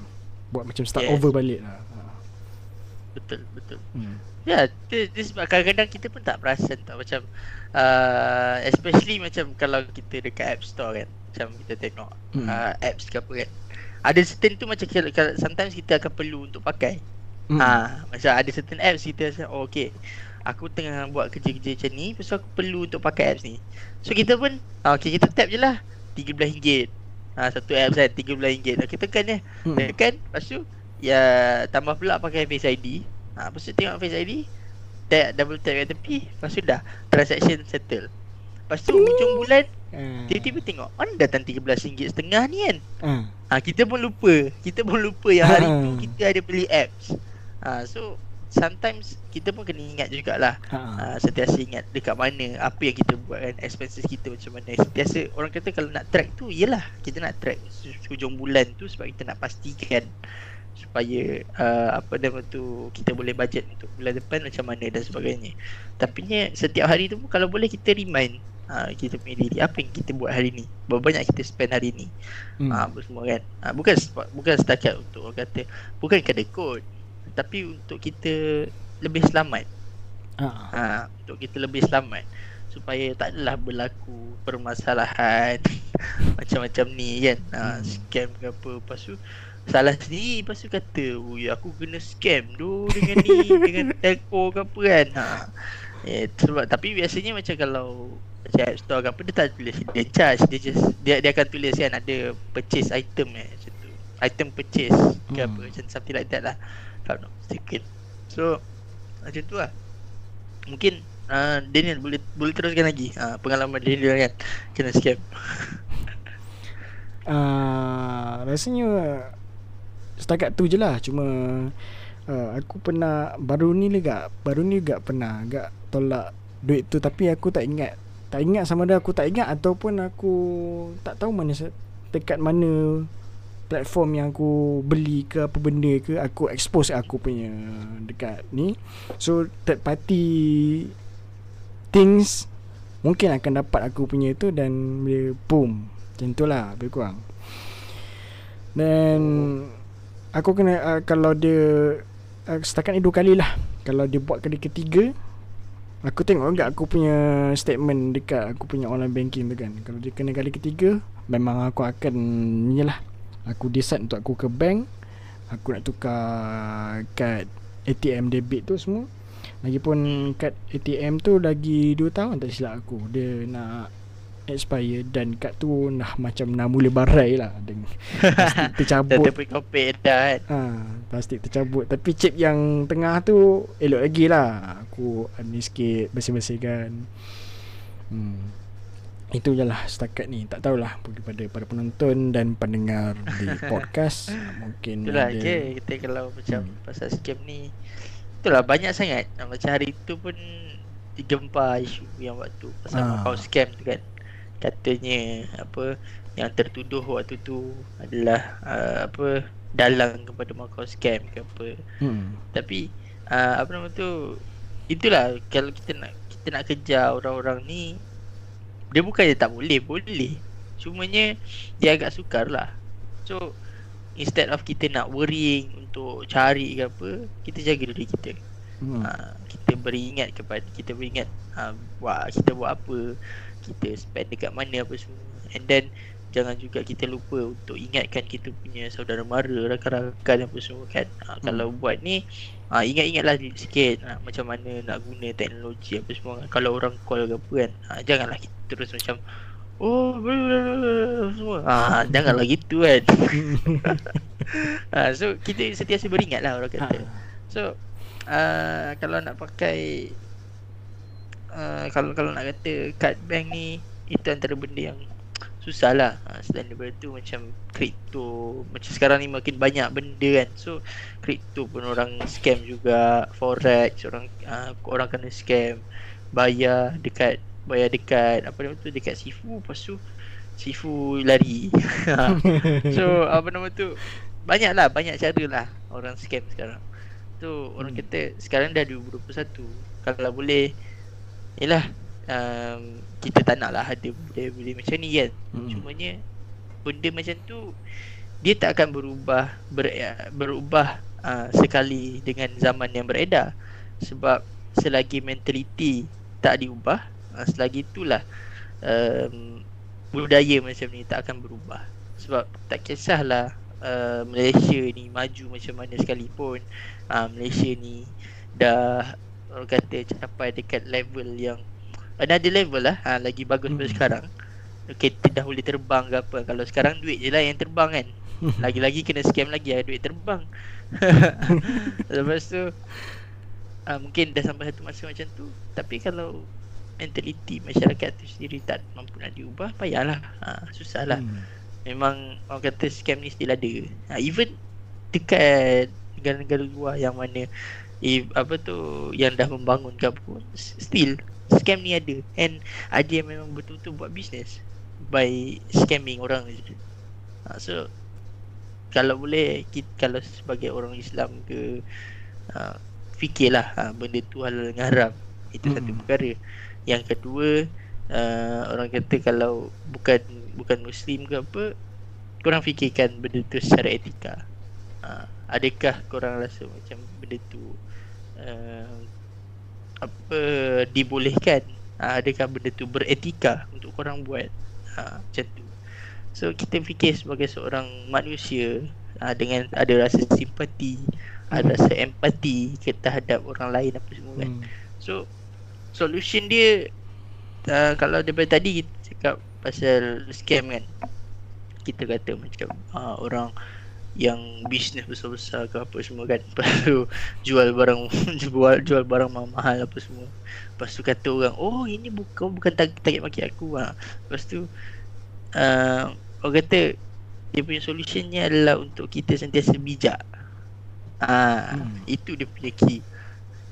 Buat macam start yes. over balik lah. uh. Betul, betul. hmm. Ya, yeah, sebab kadang-kadang kita pun tak perasan tak macam uh, especially macam kalau kita dekat App Store kan, macam kita tengok hmm. uh, apps ke apa kan, ada certain tu macam sometimes kita akan perlu untuk pakai. hmm. Ha, macam ada certain apps kita rasa, oh okay, aku tengah buat kerja-kerja macam ni, lepas tu aku perlu untuk pakai apps ni. So kita pun, okay kita tap je lah RM tiga belas. ha, Satu apps kan RM tiga belas. Kita tekan je, hmm. tekan, lepas tu ya, tambah pula pakai Face I D. Ha, lepas tu tengok Face I D, tap, double tap kat tepi, lepas tu dah transaction settle. Lepas tu hujung bulan, hmm. tiba-tiba tengok, oh ni datang RM tiga belas setengah ni kan. hmm. ha, Kita pun lupa Kita pun lupa yang hari hmm. tu kita ada beli apps. ha, So sometimes kita pun kena ingat jugalah. hmm. ha, Sentiasa ingat dekat mana, apa yang kita buat kan, expenses kita macam mana. Sentiasa orang kata kalau nak track tu, yelah kita nak track hujung bulan tu, sebab kita nak pastikan supaya uh, apa nama tu, kita boleh budget untuk bulan depan macam mana dan sebagainya. Tapi ni setiap hari tu pun kalau boleh kita remind uh, kita punya diri, apa yang kita buat hari ni, berapa banyak kita spend hari ni. hmm. uh, Apa semua kan. uh, Bukan bukan setakat untuk orang kata, bukan kena kod, tapi untuk kita lebih selamat. Uh. Ha, untuk kita lebih selamat supaya tak adalah berlaku permasalahan macam-macam ni kan. Ha, scam ke apa, lepas tu salah sendiri, lepas tu kata ui aku kena scam tu dengan ni dengan telco ke apa kan. Ha. Eh, sebab, tapi biasanya macam kalau macam app store ke apa, dia tak tulis dia charge, dia just dia, dia akan tulis kan ada purchase item eh, macam tu, item purchase ke hmm. apa macam something like that lah, kalau nak sikit. So macam tu lah. Mungkin uh, Daniel boleh boleh teruskan lagi uh, pengalaman Daniel kan kena scam. uh, Rasanya setakat tu je lah. Cuma uh, aku pernah baru ni juga baru ni juga pernah agak tolak duit tu, tapi aku tak ingat tak ingat sama ada aku tak ingat ataupun aku tak tahu mana dekat mana platform yang aku beli ke apa benda ke, aku expose aku punya dekat ni. So third party things mungkin akan dapat aku punya tu dan dia boom macam tu lah lebih kurang. Dan aku kena uh, kalau dia uh, setakat ni dua kali lah. Kalau dia buat kali ketiga, aku tengok juga aku punya statement dekat aku punya online banking tu kan. Kalau dia kena kali ketiga, memang aku akan ni lah, aku decide untuk aku ke bank, aku nak tukar kad A T M debit tu semua. Lagipun kad A T M tu lagi dua tahun tak silap aku, dia nak expire dan kad tu dah macam nak mula barai lah, dan plastik tercabut. ha, Plastik tercabut. Tapi chip yang tengah tu elok lagi lah, aku ni sikit bersih-bersihkan. hmm. Itu je lah setakat ni. Tak tahulah kepada para penonton dan pendengar di podcast mungkin itulah ada. Itulah je kita kalau macam hmm. pasal scam ni, itulah banyak sangat. Macam hari tu pun digempar isu yang waktu pasal ha. Macau scam tu kan. Katanya apa yang tertuduh waktu tu adalah uh, apa dalang kepada Macau scam ke apa. Hmm. Tapi uh, apa nama tu, itulah kalau kita nak kita nak kejar orang-orang ni, dia bukan dia tak boleh, boleh. Cumanya dia agak sukar lah. So instead of kita nak worrying untuk cari ke apa, kita jaga diri kita. Hmm. Uh, kita beringat kepada kita beringat uh, wah kita buat apa, kita spend dekat mana apa semua. And then jangan juga kita lupa untuk ingatkan kita punya saudara mara, rakan-rakan apa semua kan. ha, hmm. Kalau buat ni ha, ingat-ingatlah sikit ha, macam mana nak guna teknologi apa semua. Kalau orang call ke apa kan, ha, janganlah kita terus macam oh semua. Ha, janganlah gitu kan. ha, So kita sentiasa beringatlah orang kata. ha. So uh, kalau nak pakai Uh, kalau kalau nak kata kad bank ni, itu antara benda yang susah lah. uh, Selain daripada tu macam kripto, macam sekarang ni makin banyak benda kan. So kripto pun orang scam juga, forex orang uh, orang kena scam. Bayar dekat Bayar dekat apa nama tu, dekat Sifu, lepas tu Sifu lari. So apa nama tu, banyak lah, banyak cara lah orang scam sekarang. So orang kata sekarang dah dua ribu dua puluh satu, kalau boleh yelah, um, kita tak nak lah ada benda-benda macam ni kan. hmm. Cumanya benda macam tu dia tak akan berubah ber, Berubah uh, sekali dengan zaman yang beredar. Sebab selagi mentaliti tak diubah, uh, selagi itulah um, budaya macam ni tak akan berubah. Sebab tak kisahlah uh, Malaysia ni maju macam mana sekalipun, uh, Malaysia ni dah orang kata capai dekat level yang another level lah, ha, lagi bagus daripada hmm. sekarang. Kita dah boleh terbang ke apa. Kalau sekarang duit je lah yang terbang kan. Lagi-lagi kena scam lagi lah, duit terbang. Lepas tu ha, mungkin dah sampai satu masa macam tu. Tapi kalau mentaliti masyarakat tu sendiri tak mampu nak diubah, payahlah, ha, susah lah. hmm. Memang orang kata scam ni still ada, ha, even dekat negara-negara luar yang mana I, apa tu yang dah membangunkan pun still scam ni ada. And ada yang memang betul-betul buat bisnes by scamming orang je. ha, So kalau boleh kita, kalau sebagai orang Islam ke, ha, fikirlah ha, benda tu halal dengan haram. Itu hmm. satu perkara. Yang kedua, uh, orang kata kalau bukan bukan Muslim ke apa, korang fikirkan benda tu secara etika. ha, adakah korang rasa macam benda tu uh, apa dibolehkan, uh, adakah benda tu beretika untuk korang buat, uh, macam tu. So kita fikir sebagai seorang manusia, uh, dengan ada rasa simpati, ada rasa empati terhadap orang lain apa semua kan. Hmm. So solution dia, uh, kalau daripada tadi kita cakap pasal scam kan, kita kata macam uh, orang yang bisnes besar-besar ke apa semua kan, lepas tu jual barang jual, jual barang mahal apa semua, lepas tu kata orang, oh ini bukan bukan target market aku lah. Lepas tu uh, orang kata dia punya solutionnya adalah untuk kita sentiasa bijak. Ah, hmm. Itu dia punya key.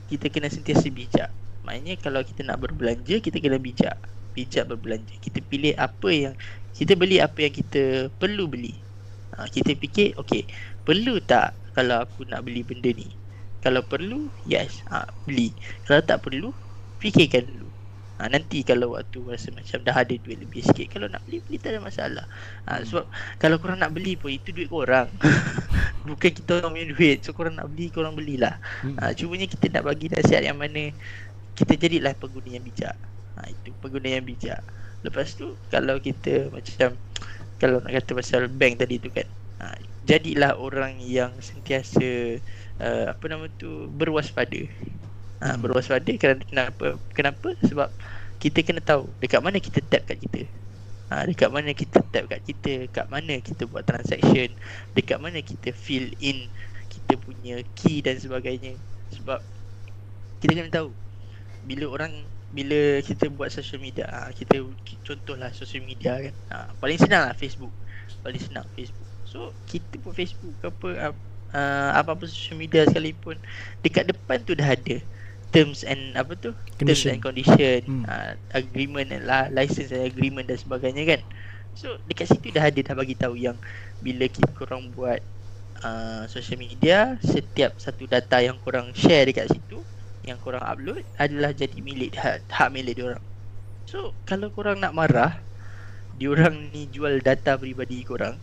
Kita kena sentiasa bijak. Maknanya kalau kita nak berbelanja, kita kena bijak. Bijak berbelanja. Kita pilih apa yang kita beli, apa yang kita perlu beli. Ha, kita fikir, okey, perlu tak kalau aku nak beli benda ni? Kalau perlu, yes, ha, beli. Kalau tak perlu, fikirkan dulu. Ha, nanti kalau waktu rasa macam dah ada duit lebih sikit, kalau nak beli, beli tak ada masalah. Ha, sebab kalau korang nak beli pun, itu duit korang. Bukan kita orang punya duit. So korang nak beli, korang belilah. Ha, cubanya kita nak bagi nasihat yang mana kita jadilah pengguna yang bijak. Ha, itu pengguna yang bijak. Lepas tu, kalau kita macam, kalau nak kata pasal bank tadi tu kan, ha, jadilah orang yang sentiasa uh, apa nama tu, berwaspada. Ha, berwaspada kerana kenapa? Kenapa? Sebab kita kena tahu dekat mana kita tap kat kita. Ha, dekat mana kita tap kat kita, kat mana kita buat transaction, dekat mana kita fill in kita punya key dan sebagainya. Sebab kita kena tahu bila orang, bila kita buat social media, ha, kita contohlah social media kan, ha, paling senang lah Facebook. Paling senang Facebook. So kita pun Facebook ke apa, uh, apa-apa social media sekalipun, dekat depan tu dah ada terms and apa tu, condition. Terms and condition, hmm. uh, agreement and la, license and agreement dan sebagainya kan. So dekat situ dah ada, dah bagi tahu yang bila kita korang buat uh, social media, setiap satu data yang korang share dekat situ, yang korang upload adalah jadi milik, hak, hak milik diorang. So kalau korang nak marah, diorang ni jual data peribadi korang,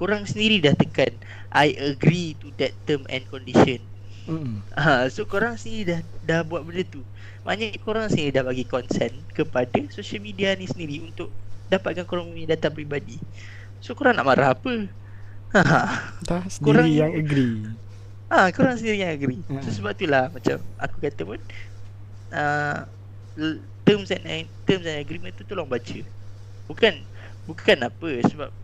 korang sendiri dah tekan I agree to that term and condition. Mm. Ha, so korang sendiri dah, dah buat benda tu. Maknanya korang sendiri dah bagi consent kepada social media ni sendiri untuk dapatkan korang punya data peribadi. So korang nak marah apa? Ha, dah korang sendiri yang agree. Ah, ha, korang sendiri yang agree. So sebab itulah macam aku kata pun, uh, terms and terms and agreement tu tolong baca. Bukan bukan apa, sebab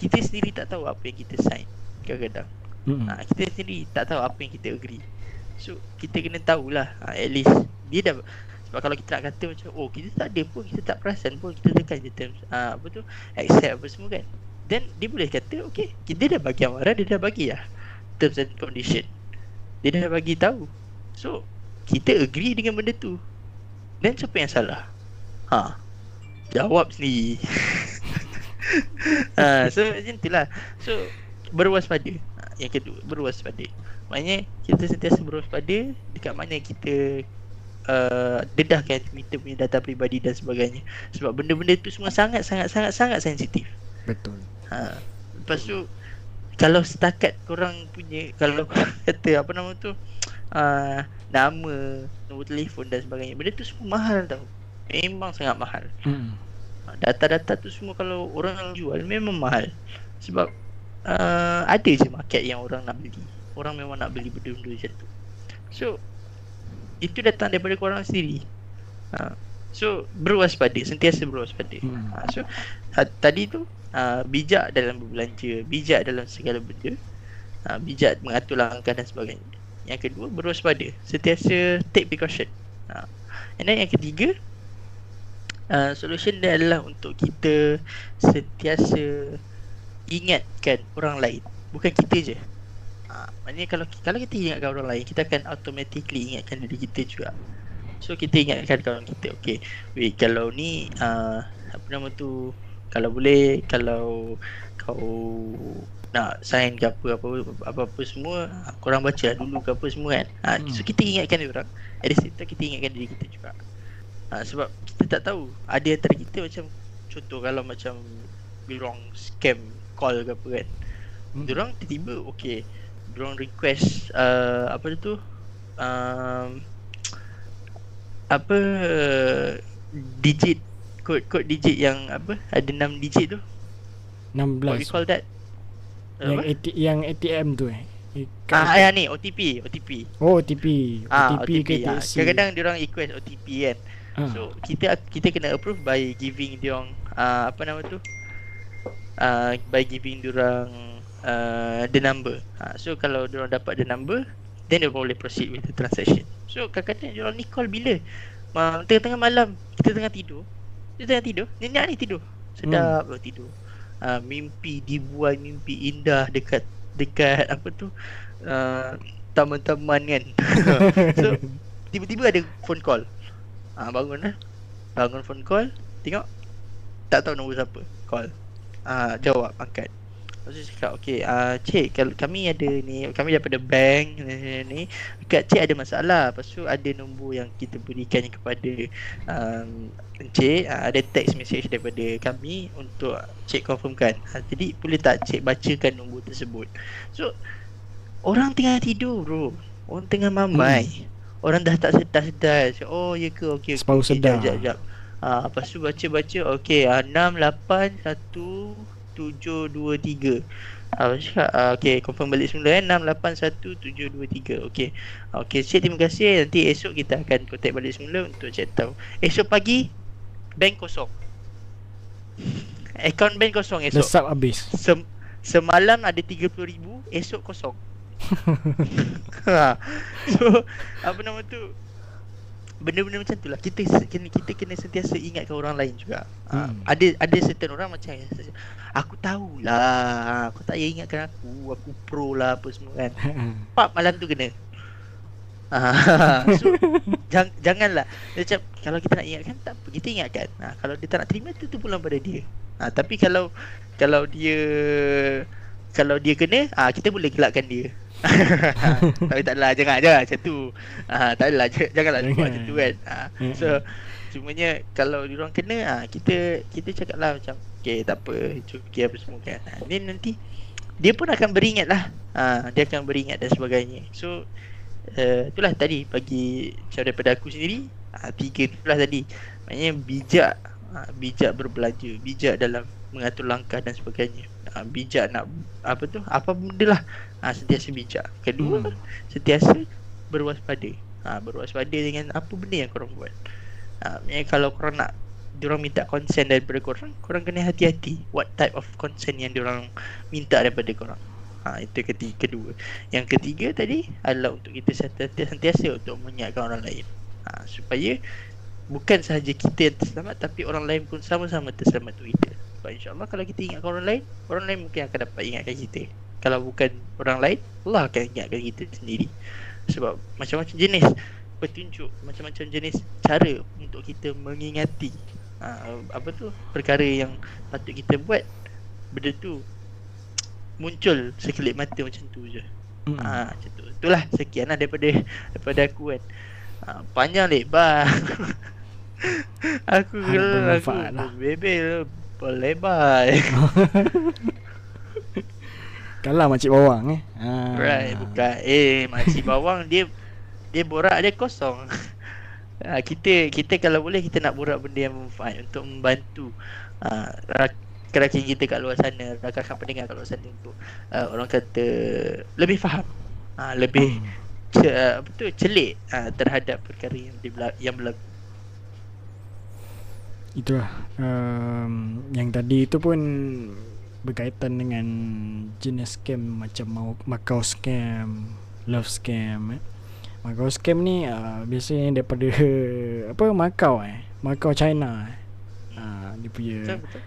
kita sendiri tak tahu apa yang kita sign kadang-kadang. Mm-hmm. Ha, kita sendiri tak tahu apa yang kita agree. So kita kena tahulah, ha, at least dia dah. Sebab kalau kita nak kata macam, oh kita tak ada pun, kita tak perasan pun, kita tekan je terms, ha, apa tu, accept apa semua kan, then dia boleh kata okay, dia dah bagi amaran, dia dah bagi lah terms and condition, dia dah bagi tahu. So kita agree dengan benda tu, then siapa yang salah? Ha, jawab sendiri. Ha, so macam tu lah. So berwaspada, ha, yang kedua berwaspada. Maknanya kita sentiasa berwaspada dekat mana kita uh, dedahkan kita punya data peribadi dan sebagainya. Sebab benda-benda tu semua sangat sangat sangat sangat sensitif. Betul. Ha, lepas tu kalau setakat korang punya, kalau korang kata apa nama tu, uh, nama, nombor telefon dan sebagainya, benda tu semua mahal tau. Memang sangat mahal. Hmm. Data-data tu semua kalau orang yang jual memang mahal. Sebab uh, ada je market yang orang nak beli. Orang memang nak beli benda-benda macam tu. So itu datang daripada korang sendiri. uh, So berwaspada, sentiasa berwaspada. Hmm. uh, So uh, tadi tu, Uh, bijak dalam berbelanja, bijak dalam segala benda, uh, bijak mengatur langkah dan sebagainya. Yang kedua berwaspada, sentiasa take precaution. uh. And then yang ketiga, uh, solution dia adalah untuk kita sentiasa ingatkan orang lain, bukan kita je. uh, Maknanya kalau, kalau kita ingatkan orang lain, kita akan automatically ingatkan diri kita juga. So kita ingatkan kawan kita, okay, weh, kalau ni uh, apa nama tu, kalau boleh, kalau kau nak sign ke apa, apa-apa semua, korang baca dulu ke apa semua kan. Ha, hmm. So kita ingatkan dia orang, at the same time kita ingatkan diri kita juga. Ha, sebab kita tak tahu, ada antara kita macam, contoh kalau macam bila orang scam call ke apa kan, hmm. dia orang tiba-tiba, okay, diorang request uh, apa tu uh, apa uh, digit, kod-kod digit yang apa ada enam digit tu, enam belas. What we call that? Yang, A T- yang A T M tu eh. Ah, yang ni O T P, O T P. Oh, O T P. Ah, O T P, O T P ke ah. Kadang-kadang dia orang request O T P kan. Ah. So kita kita kena approve by giving dia orang uh, apa nama tu? Uh, by giving dia orang uh, the number. Uh, so kalau dia orang dapat the number, then dia boleh proceed with the transaction. So kadang-kadang dia orang ni call bila? Ma- tengah-tengah malam, kita tengah tidur. Kita tengah tidur, nyenyak ni tidur. Sedap hmm. tidur. Uh, mimpi dibuai, mimpi indah dekat dekat apa tu uh, taman-taman kan. So tiba-tiba ada phone call. Ah uh, bangun lah. Bangun phone call, tengok tak tahu nombor siapa call. Ah uh, jawab, angkat. Lepas tu cakap, "Okey, ah uh, cik, kalau kami ada ni, kami daripada bank ni, ni dekat cik ada masalah." Lepas tu ada nombor yang kita berikan kepada um, cik, uh, ada text message daripada kami untuk cik confirmkan. Uh, jadi boleh tak cik bacakan nombor tersebut? So orang tengah tidur bro. Orang tengah mamai. Hmm. Orang dah tak sedar-sedar. So, oh ya ke, okey. Sepau okay, sedar. Jap-jap. Ah uh, lepas tu baca-baca, okey, uh, enam lapan satu tujuh dua tiga. Ah, uh, okey, confirm balik semula eh, enam lapan satu tujuh dua tiga. Okey. Okey, cik, terima kasih. Nanti esok kita akan kontak balik semula untuk cek tahu. Esok pagi bank kosong. Akaun bank kosong esok. Lesap habis. Sem- semalam ada tiga puluh ribu, esok kosong. Ha. So, apa nama tu? Benda-benda macam tu lah, kita kena, kita kena sentiasa ingatkan orang lain juga. hmm. ha, Ada ada certain orang macam, aku tahulah, kau tak payah ingatkan aku, aku pro lah apa semua kan. Pak malam tu kena. ha, So jang, janganlah macam, kalau kita nak ingatkan tak apa, kita ingatkan. ha, Kalau dia tak nak terima tu, tu pulang pada dia. ha, Tapi kalau Kalau dia Kalau dia kena, ha, kita boleh gelakkan dia. Tapi taklah, jangan aja macam tu. Ah, taklah, janganlah buat macam tu kan. Ah, so cumanya kalau dia orang kena, ah kita kita cakaplah macam, okey tak apa, cuki apa semua kan. Ah, then nanti dia pun akan beringatlah. Ah, dia akan beringat dan sebagainya. So uh, itulah tadi pagi cara daripada aku sendiri. Ah, tiga itulah tadi. Maknanya bijak, ah, bijak berbelanja, bijak dalam mengatur langkah dan sebagainya. Uh, bijak nak apa tu, apa benda lah, uh, sentiasa bijak. Kedua, hmm. sentiasa berwaspada. uh, Berwaspada dengan apa benda yang korang buat. uh, Kalau korang nak, diorang minta consent daripada korang, korang kena hati-hati what type of consent yang diorang minta daripada korang. uh, Itu ketiga, kedua. Yang ketiga tadi adalah untuk kita sentiasa, sentiasa untuk mengingatkan orang lain, uh, supaya bukan sahaja kita yang terselamat, tapi orang lain pun sama-sama terselamat untuk kita. Sebab insyaAllah kalau kita ingatkan orang lain, orang lain mungkin akan dapat ingatkan kita. Kalau bukan orang lain, Allah akan ingatkan kita sendiri. Sebab macam-macam jenis petunjuk, macam-macam jenis cara untuk kita mengingati uh, apa tu, perkara yang patut kita buat. Benda tu muncul sekelip mata macam tu je. hmm. uh, Macam tu. Itulah, sekian lah daripada, daripada aku kan. uh, Panjang lebar. Aku gelar, aku lah. Bebel lebar. Kalah makcik bawang eh. Ha. Right, bukan. Eh, makcik bawang dia dia borak dia kosong. Ha, kita kita kalau boleh kita nak borak benda yang bermanfaat untuk membantu ah ha, rakan-rakan kita kat luar sana, rakan-rakan pendengar kat luar sana untuk uh, orang kata lebih faham. Ha, lebih ce, apa tu celik uh, terhadap perkara yang dibela- yang berlaku. Itulah um, yang tadi itu pun berkaitan dengan jenis scam macam Macau scam, love scam eh. Macau scam ni uh, biasanya daripada apa Macau eh, Macau China eh. Uh, dia punya. Betul.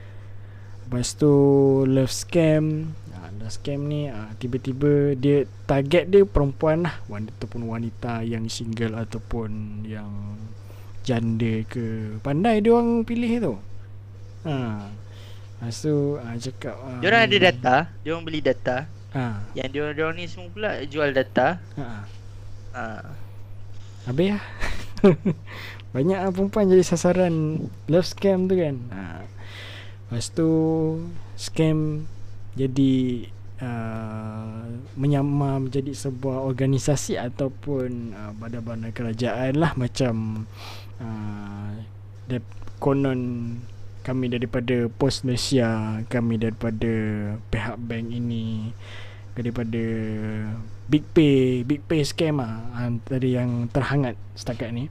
Lepas tu love scam, uh, love scam ni uh, tiba-tiba dia target dia perempuan lah, ataupun wanita yang single ataupun yang janda ke. Pandai dia orang pilih tu. Ha. Asu ha, cakap ha, dia orang ada data, dia orang beli data. Ha. Yang dia orang ni semua pula jual data. Ha. Ha. Habis lah. Banyak lah perempuan jadi sasaran love scam tu kan. Ha. Lepas tu scam jadi uh, menyamar menjadi sebuah organisasi ataupun uh, badan-badan kerajaan lah, macam uh, konon kami daripada Pos Malaysia, kami daripada pihak bank ini, daripada Big Pay, Big Pay scam lah antara yang terhangat setakat ni,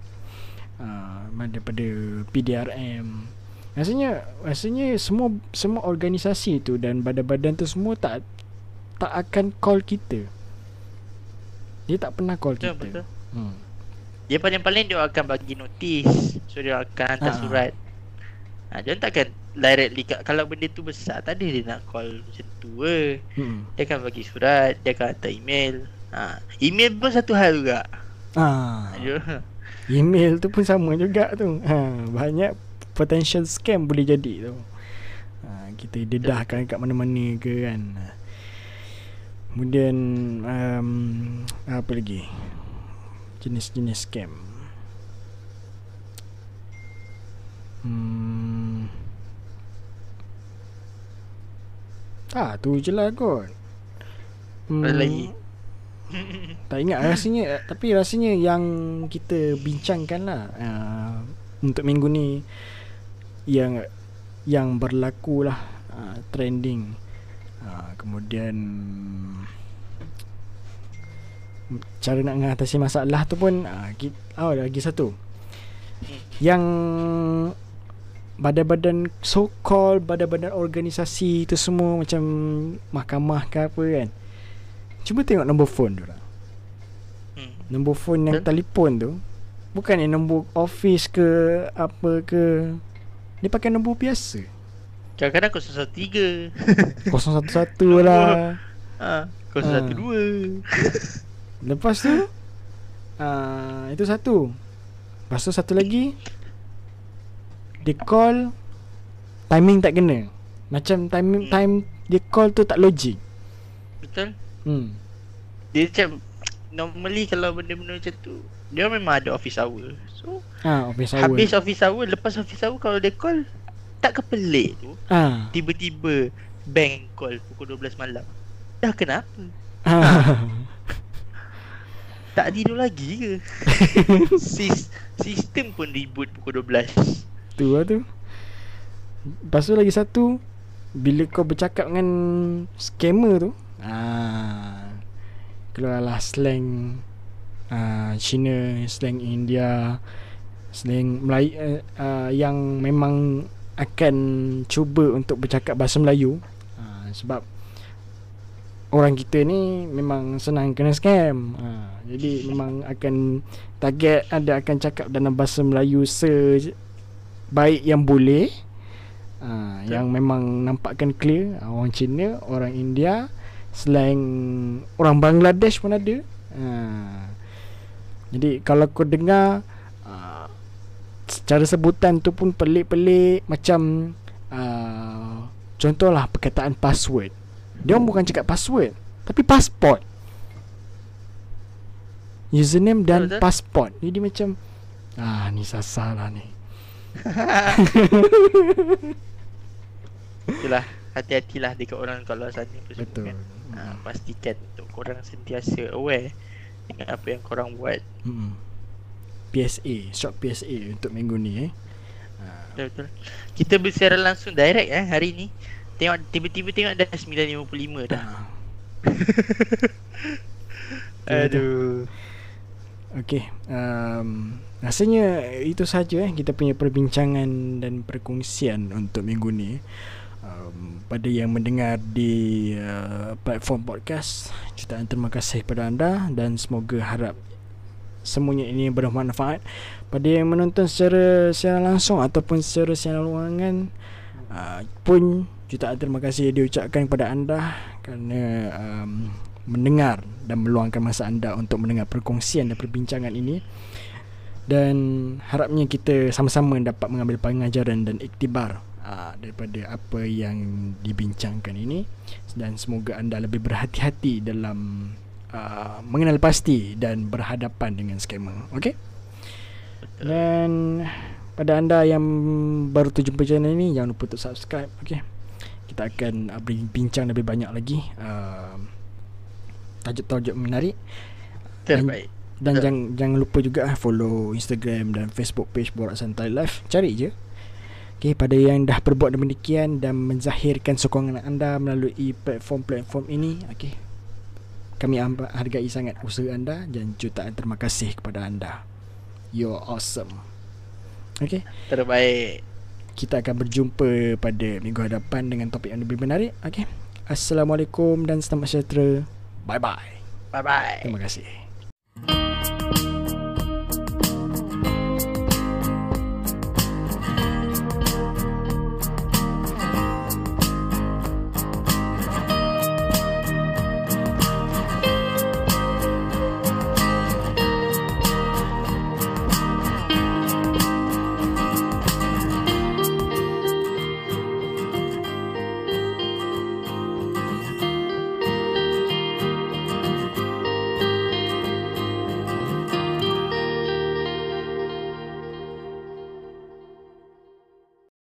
uh, daripada P D R M. Rasanya rasanya semua semua organisasi tu dan badan-badan tu semua tak tak akan call kita. Dia tak pernah call betul, kita. Betul. Hmm. Dia paling-paling dia akan bagi notis, so dia akan hantar ha. surat. Ah, ha, dia takkan directly kalau benda tu besar tadi dia nak call macam tu eh. Hmm. Dia akan bagi surat, dia akan hantar email. Ha, email pun satu hal juga. Ah. Ha. Email tu pun sama juga tu. Ha, banyak potential scam boleh jadi tu. Ha, kita dedahkan kat mana-mana ke kan. Kemudian um, apa lagi jenis-jenis scam. Hmm. Ah, tu je lah kot. Hmm. Lagi. Tak ingat rasanya, tapi rasanya yang kita bincangkan lah uh, untuk minggu ni yang yang berlaku lah, uh, trending, uh, kemudian cara nak mengatasi masalah tu pun uh, kita, oh, lagi satu yang badan-badan so called badan-badan organisasi tu semua macam mahkamah ke apa kan, cuba tengok nombor phone tu lah. hmm. Nombor phone yang hmm. telefon tu bukan yang nombor office ke apa ke. Dia pakai nombor biasa. Kadang-kadang kosong satu tiga kosong satu satu lah, ha, kosong satu dua Lepas tu uh, itu satu. Lepas tu satu lagi dia call timing tak kena. Macam timing, hmm. time dia call tu tak logik. Betul. Hmm. Dia macam normally kalau benda-benda macam tu dia memang ada office hour. So ha, office hour. Habis office hour, lepas office hour kalau dia call tak kepelik tu ha. Tiba-tiba bank call pukul dua belas malam. Dah kenapa? Ha. Tak tidur lagi ke? Sis- sistem pun reboot pukul dua belas. Tu lah tu. Lepas tu lagi satu, bila kau bercakap dengan scammer tu ah, keluarlah slang Uh, Cina, slang India, slang Melayu, uh, uh, yang memang akan cuba untuk bercakap bahasa Melayu, uh, sebab orang kita ni memang senang kena scam, uh, jadi memang akan target ada akan cakap dalam bahasa Melayu sebaik yang boleh, uh, yang memang nampakkan clear. uh, Orang Cina, orang India, slang orang Bangladesh pun ada, uh, jadi kalau kau dengar uh, secara sebutan tu pun pelik-pelik. Macam uh, contohlah perkataan password. Dia orang bukan cakap password, tapi passport, username dan betul? Passport. Jadi macam ah, ni sasar lah ni. Itulah, hati-hatilah dekat orang kalau saat ni pun betul kan? Ha, pastikan untuk korang sentiasa aware dengan apa yang korang buat. hmm. P S A, short P S A untuk minggu ni eh. Betul-betul. Kita bersiaran langsung direct eh hari ni. Tengok tiba-tiba tengok dah sembilan lima puluh lima dah. Aduh. Okey, um, rasanya itu saja eh kita punya perbincangan dan perkongsian untuk minggu ni. Um, pada yang mendengar di uh, platform podcast, jutaan terima kasih kepada anda dan semoga harap semuanya ini bermanfaat. Pada yang menonton secara siaran langsung ataupun secara siaran ruangan uh, pun jutaan terima kasih diucapkan kepada anda kerana um, mendengar dan meluangkan masa anda untuk mendengar perkongsian dan perbincangan ini. Dan harapnya kita sama-sama dapat mengambil pengajaran dan iktibar Aa, daripada apa yang dibincangkan ini. Dan semoga anda lebih berhati-hati dalam aa, mengenal pasti dan berhadapan dengan skamer. Okey. Dan pada anda yang baru terjumpa channel ini, jangan lupa untuk subscribe. Okey. Kita akan aa, bincang lebih banyak lagi aa, tajuk-tajuk menarik. Terbaik. Dan, dan jang, jangan lupa juga follow Instagram dan Facebook page Borak Santai Live. Cari je. Okay, pada yang dah berbuat demikian dan menzahirkan sokongan anda melalui platform-platform ini, okay, kami hargai sangat usaha anda dan jutaan terima kasih kepada anda. You're awesome. Okay, terbaik. Kita akan berjumpa pada minggu hadapan dengan topik yang lebih menarik. Okay, assalamualaikum dan selamat sejahtera. Bye-bye. Bye-bye. Terima kasih.